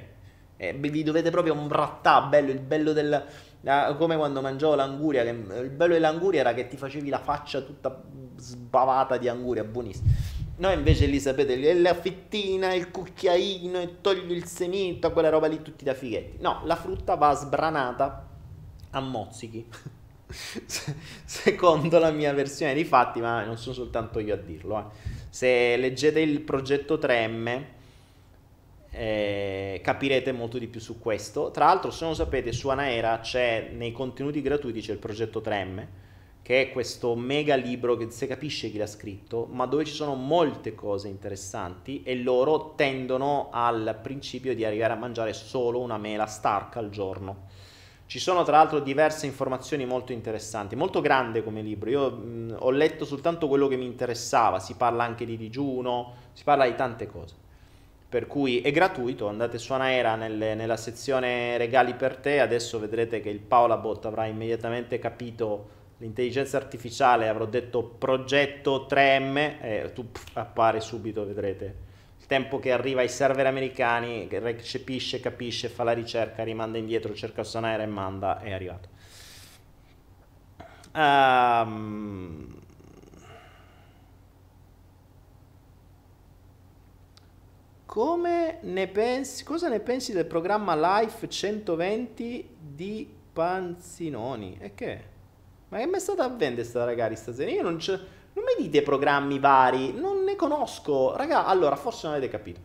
E vi dovete proprio imbrattà, bello, il bello del... La, come quando mangiavo l'anguria, che, il bello dell'anguria era che ti facevi la faccia tutta sbavata di anguria, buonissima. Noi invece lì sapete, la fettina, il cucchiaino, e togli il semito, quella roba lì tutti da fighetti. No, la frutta va sbranata a mozzichi. Secondo la mia versione di fatti, ma non sono soltanto io a dirlo, eh. Se leggete il progetto tre M eh, capirete molto di più su questo. Tra l'altro, se non lo sapete, su Anaera c'è, nei contenuti gratuiti c'è il progetto tre M, che è questo mega libro che se capisce chi l'ha scritto, ma dove ci sono molte cose interessanti e loro tendono al principio di arrivare a mangiare solo una mela starca al giorno. Ci sono tra l'altro diverse informazioni molto interessanti, molto grande come libro. Io mh, ho letto soltanto quello che mi interessava, si parla anche di digiuno, si parla di tante cose. Per cui è gratuito, andate su Anaera nelle, nella sezione regali per te, adesso vedrete che il Paolabot avrà immediatamente capito l'intelligenza artificiale, avrò detto progetto tre M e tu pff, appare subito, vedrete. Tempo che arriva ai server americani, che recepisce, capisce, fa la ricerca, rimanda indietro, cerca su Anaera e manda, è arrivato. Um... Come ne pensi? Cosa ne pensi del programma Life centoventi di Panzinoni? E che? Ma che mi è stata a vendere sta ragazzi stasera? Io non c'è... Non mi dite programmi vari, non ne conosco. Raga, allora, forse non avete capito.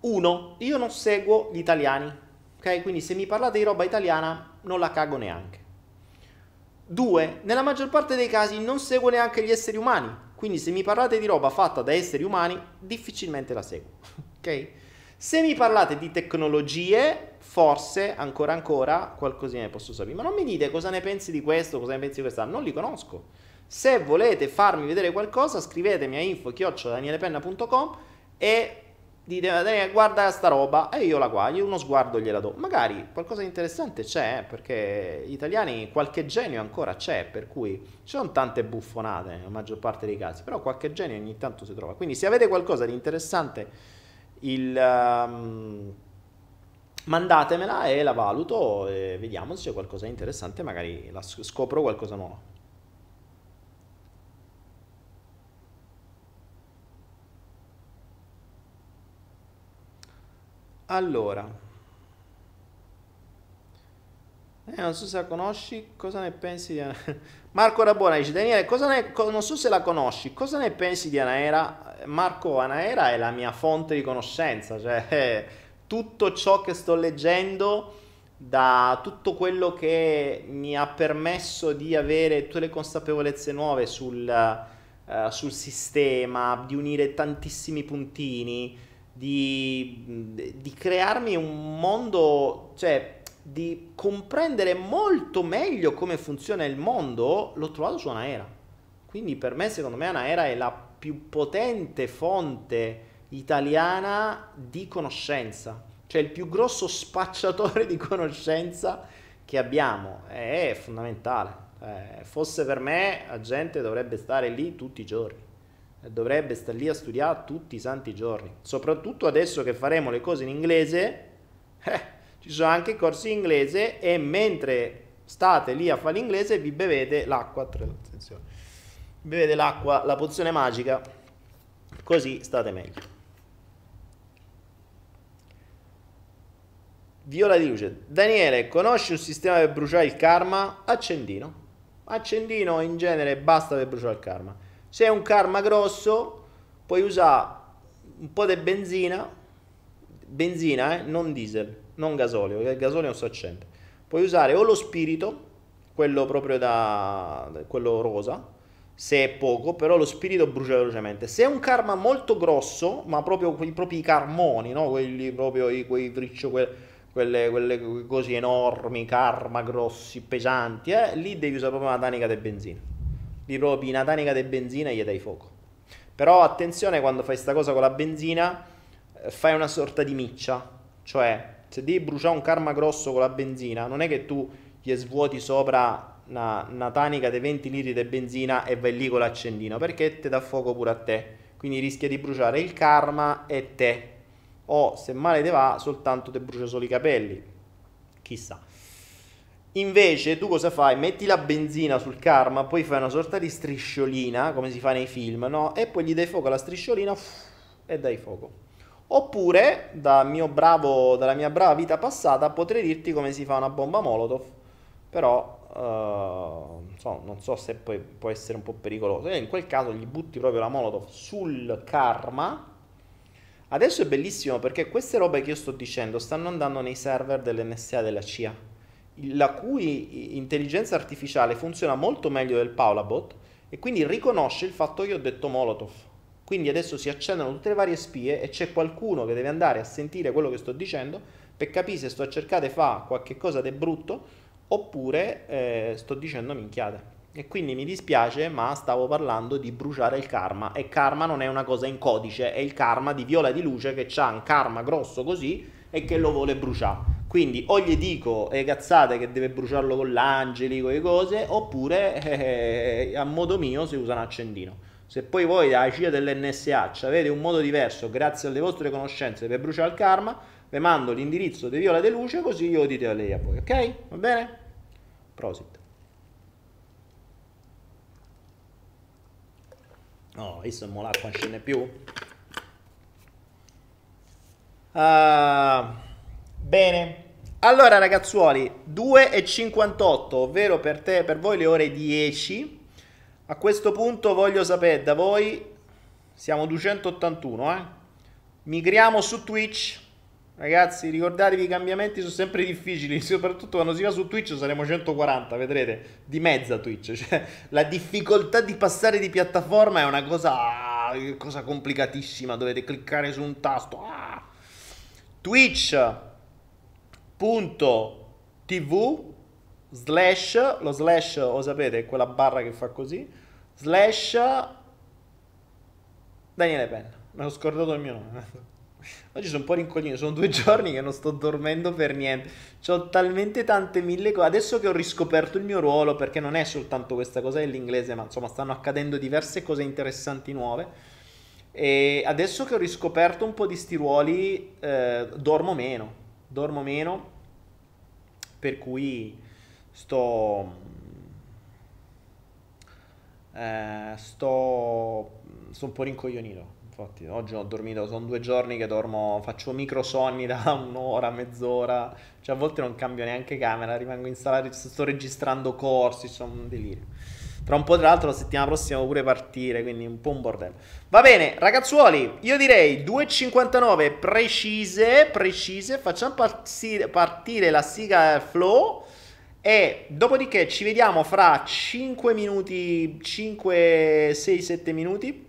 Uno, io non seguo gli italiani, ok? Quindi se mi parlate di roba italiana non la cago neanche. Due, nella maggior parte dei casi non seguo neanche gli esseri umani. Quindi se mi parlate di roba fatta da esseri umani, difficilmente la seguo, ok? Se mi parlate di tecnologie, forse, ancora ancora, qualcosina ne posso sapere. Ma non mi dite cosa ne pensi di questo, cosa ne pensi di quest'altro, non li conosco. Se volete farmi vedere qualcosa, scrivetemi a info chiocciola danielepenna punto com e dite guarda sta roba e io la guardo, io uno sguardo gliela do. Magari qualcosa di interessante c'è, perché gli italiani qualche genio ancora c'è, per cui ci sono tante buffonate nella maggior parte dei casi, però qualche genio ogni tanto si trova. Quindi se avete qualcosa di interessante, il, um, mandatemela e la valuto e vediamo se c'è qualcosa di interessante, magari la scopro qualcosa nuovo. Allora, eh, non so se la conosci, cosa ne pensi di Anaera? Marco Rabona dice, Daniele, cosa ne... co non so se la conosci, cosa ne pensi di Anaera? Marco, Anaera è la mia fonte di conoscenza, cioè eh, tutto ciò che sto leggendo, da tutto quello che mi ha permesso di avere tutte le consapevolezze nuove sul, uh, sul sistema, di unire tantissimi puntini, Di, di crearmi un mondo, cioè di comprendere molto meglio come funziona il mondo, l'ho trovato su Anaera. Quindi per me, secondo me, Anaera è la più potente fonte italiana di conoscenza, cioè il più grosso spacciatore di conoscenza che abbiamo, è fondamentale. Eh, fosse per me, la gente dovrebbe stare lì tutti i giorni, dovrebbe stare lì a studiare tutti i santi giorni, soprattutto adesso che faremo le cose in inglese, eh, ci sono anche corsi in inglese, e mentre state lì a fare l'inglese vi bevete l'acqua, attenzione, bevete l'acqua, la pozione magica, così state meglio. Viola di luce, Daniele, conosci un sistema per bruciare il karma? Accendino. Accendino in genere basta per bruciare il karma. Se è un karma grosso puoi usare un po' di benzina, benzina eh, non diesel, non gasolio, perché il gasolio non si accende. Puoi usare o lo spirito, quello proprio da, quello rosa, se è poco, però lo spirito brucia velocemente. Se è un karma molto grosso, ma proprio quei propri carmoni, no? Quelli proprio, quei friccio, quelle... Quelle, quelle cose enormi, karma, grossi, pesanti, eh? Lì devi usare proprio una tanica di benzina. Lì proprio una tanica di benzina e gli dai fuoco. Però attenzione, quando fai sta cosa con la benzina, fai una sorta di miccia. Cioè, se devi bruciare un karma grosso con la benzina, non è che tu gli svuoti sopra una, una tanica di venti litri di benzina e vai lì con l'accendino, perché te dà fuoco pure a te. Quindi rischia di bruciare il karma e te. O se male te va, soltanto te brucia solo i capelli, chissà. Invece tu cosa fai? Metti la benzina sul karma, poi fai una sorta di strisciolina, come si fa nei film, no? E poi gli dai fuoco alla strisciolina uff, e dai fuoco. Oppure, da mio bravo, dalla mia brava vita passata, potrei dirti come si fa una bomba Molotov, però uh, non so, non so se poi può essere un po' pericoloso. In quel caso gli butti proprio la Molotov sul karma. Adesso è bellissimo perché queste robe che io sto dicendo stanno andando nei server dell'N S A e della C I A, la cui intelligenza artificiale funziona molto meglio del Paolabot e quindi riconosce il fatto che io ho detto Molotov. Quindi adesso si accendono tutte le varie spie e c'è qualcuno che deve andare a sentire quello che sto dicendo per capire se sto a cercare di fare qualche cosa di brutto oppure eh, sto dicendo minchiate. E quindi mi dispiace, ma stavo parlando di bruciare il karma. E karma non è una cosa in codice, è il karma di Viola di Luce che ha un karma grosso così e che lo vuole bruciare. Quindi o gli dico eh, cazzate che deve bruciarlo con l'angeli, con le cose, oppure eh, a modo mio si usa un accendino. Se poi voi dalla C I A dell'N S A avete un modo diverso, grazie alle vostre conoscenze, per bruciare il karma, vi mando l'indirizzo di Viola di Luce così io lo dite a lei a voi, ok? Va bene? Prosit. No, visto che l'acqua non scende più. Uh, bene. Allora ragazzuoli, due e cinquantotto, ovvero per te, per voi le ore dieci. A questo punto voglio sapere da voi, siamo duecentottantuno, eh. Migriamo su Twitch. Ragazzi, ricordatevi, i cambiamenti sono sempre difficili, soprattutto quando si va su Twitch saremo centoquaranta, vedrete, di mezza Twitch, cioè, la difficoltà di passare di piattaforma è una cosa, cosa complicatissima, dovete cliccare su un tasto. Ah! Twitch.tv slash, lo slash lo sapete, è quella barra che fa così, slash Daniele Penna, me l'ho scordato il mio nome. Oggi sono un po' rincoglionito, sono due giorni che non sto dormendo per niente. C'ho talmente tante mille cose. Adesso che ho riscoperto il mio ruolo, perché non è soltanto questa cosa dell'inglese, ma insomma stanno accadendo diverse cose interessanti nuove. E adesso che ho riscoperto un po' di sti ruoli, eh, dormo meno. Dormo meno, per cui sto... Eh, sto... sono un po' rincoglionito. Infatti oggi ho dormito, sono due giorni che dormo, faccio microsonni da un'ora, mezz'ora, cioè a volte non cambio neanche camera, rimango in sala, sto registrando corsi, sono un delirio. Tra un po' tra l'altro la settimana prossima devo pure partire, quindi un po' un bordello. Va bene, ragazzuoli, io direi due e cinquantanove precise, precise, facciamo partire, partire la sigla Flow e dopodiché ci vediamo fra cinque minuti, cinque, sei, sette minuti.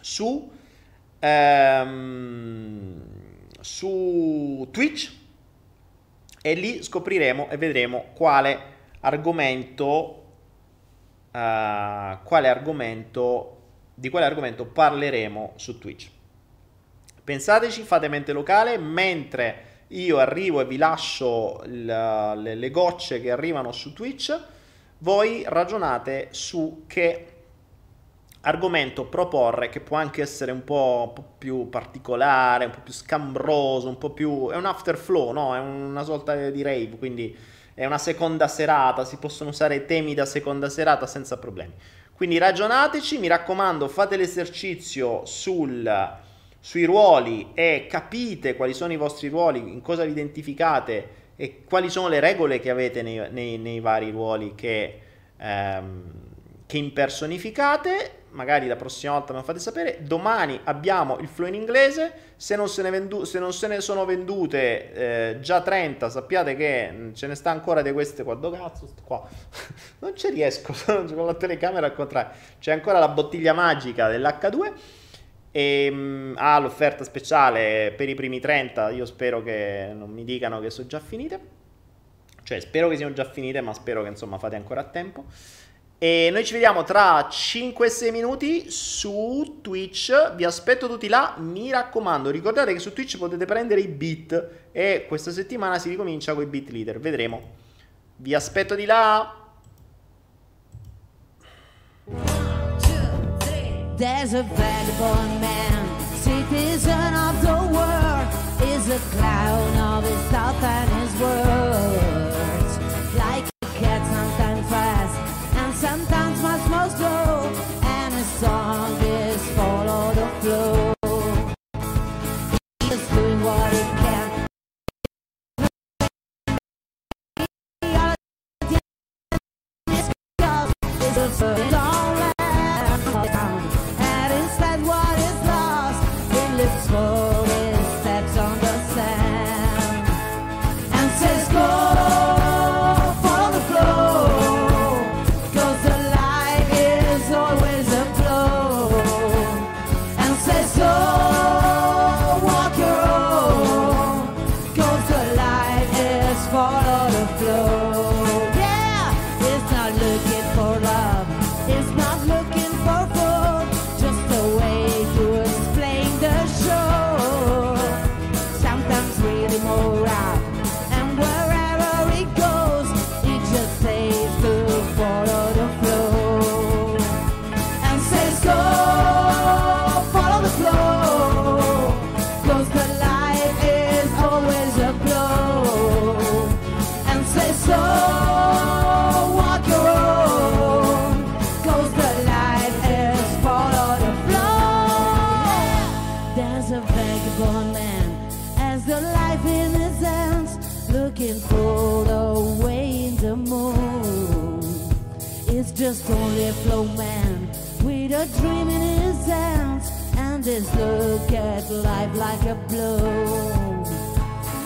Su, ehm, su Twitch e lì scopriremo e vedremo quale argomento uh, quale argomento, di quale argomento parleremo su Twitch. Pensateci, fate mente locale, mentre io arrivo e vi lascio la, le, le gocce che arrivano su Twitch, voi ragionate su che argomento proporre, che può anche essere un po' più particolare, un po' più scambroso, un po' più... è un afterflow, no? È una sorta di rave, quindi è una seconda serata, si possono usare temi da seconda serata senza problemi. Quindi ragionateci, mi raccomando, fate l'esercizio sul, sui ruoli e capite quali sono i vostri ruoli, in cosa vi identificate e quali sono le regole che avete nei, nei, nei vari ruoli che... Ehm, che impersonificate. Magari la prossima volta me lo fate sapere. Domani abbiamo il flow in inglese, se non se ne, vendu se non se ne sono vendute eh, già trenta, sappiate che ce ne sta ancora di queste qua. Do cazzo, qua non ci riesco con la telecamera al contrario, c'è ancora la bottiglia magica dell'acca due e ha ah, l'offerta speciale per i primi trenta. Io spero che non mi dicano che sono già finite, cioè spero che siano già finite, ma spero che insomma fate ancora a tempo. E noi ci vediamo tra cinque sei minuti su Twitch, vi aspetto tutti là, mi raccomando, ricordate che su Twitch potete prendere i beat e questa settimana si ricomincia con i beat leader, vedremo, vi aspetto di là. There's a vagabond man, citizen of the world, is a clown of his thoughts and his words, like a cat sometimes fast, sometimes much more slow, and his song is follow the flow. He's doing what he can. His love is a certain land, and instead what is lost, he lives slow, his steps on the sand, and says go. Just only a flow man with a dream in his hands, and this look at life like a blow,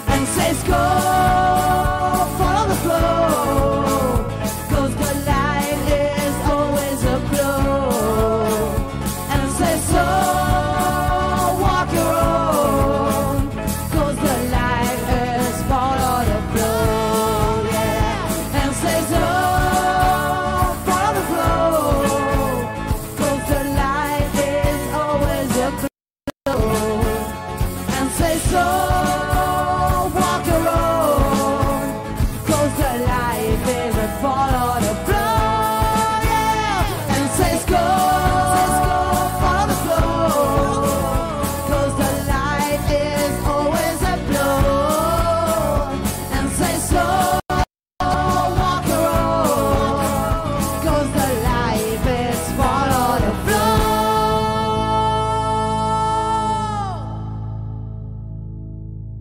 and says go, follow the flow.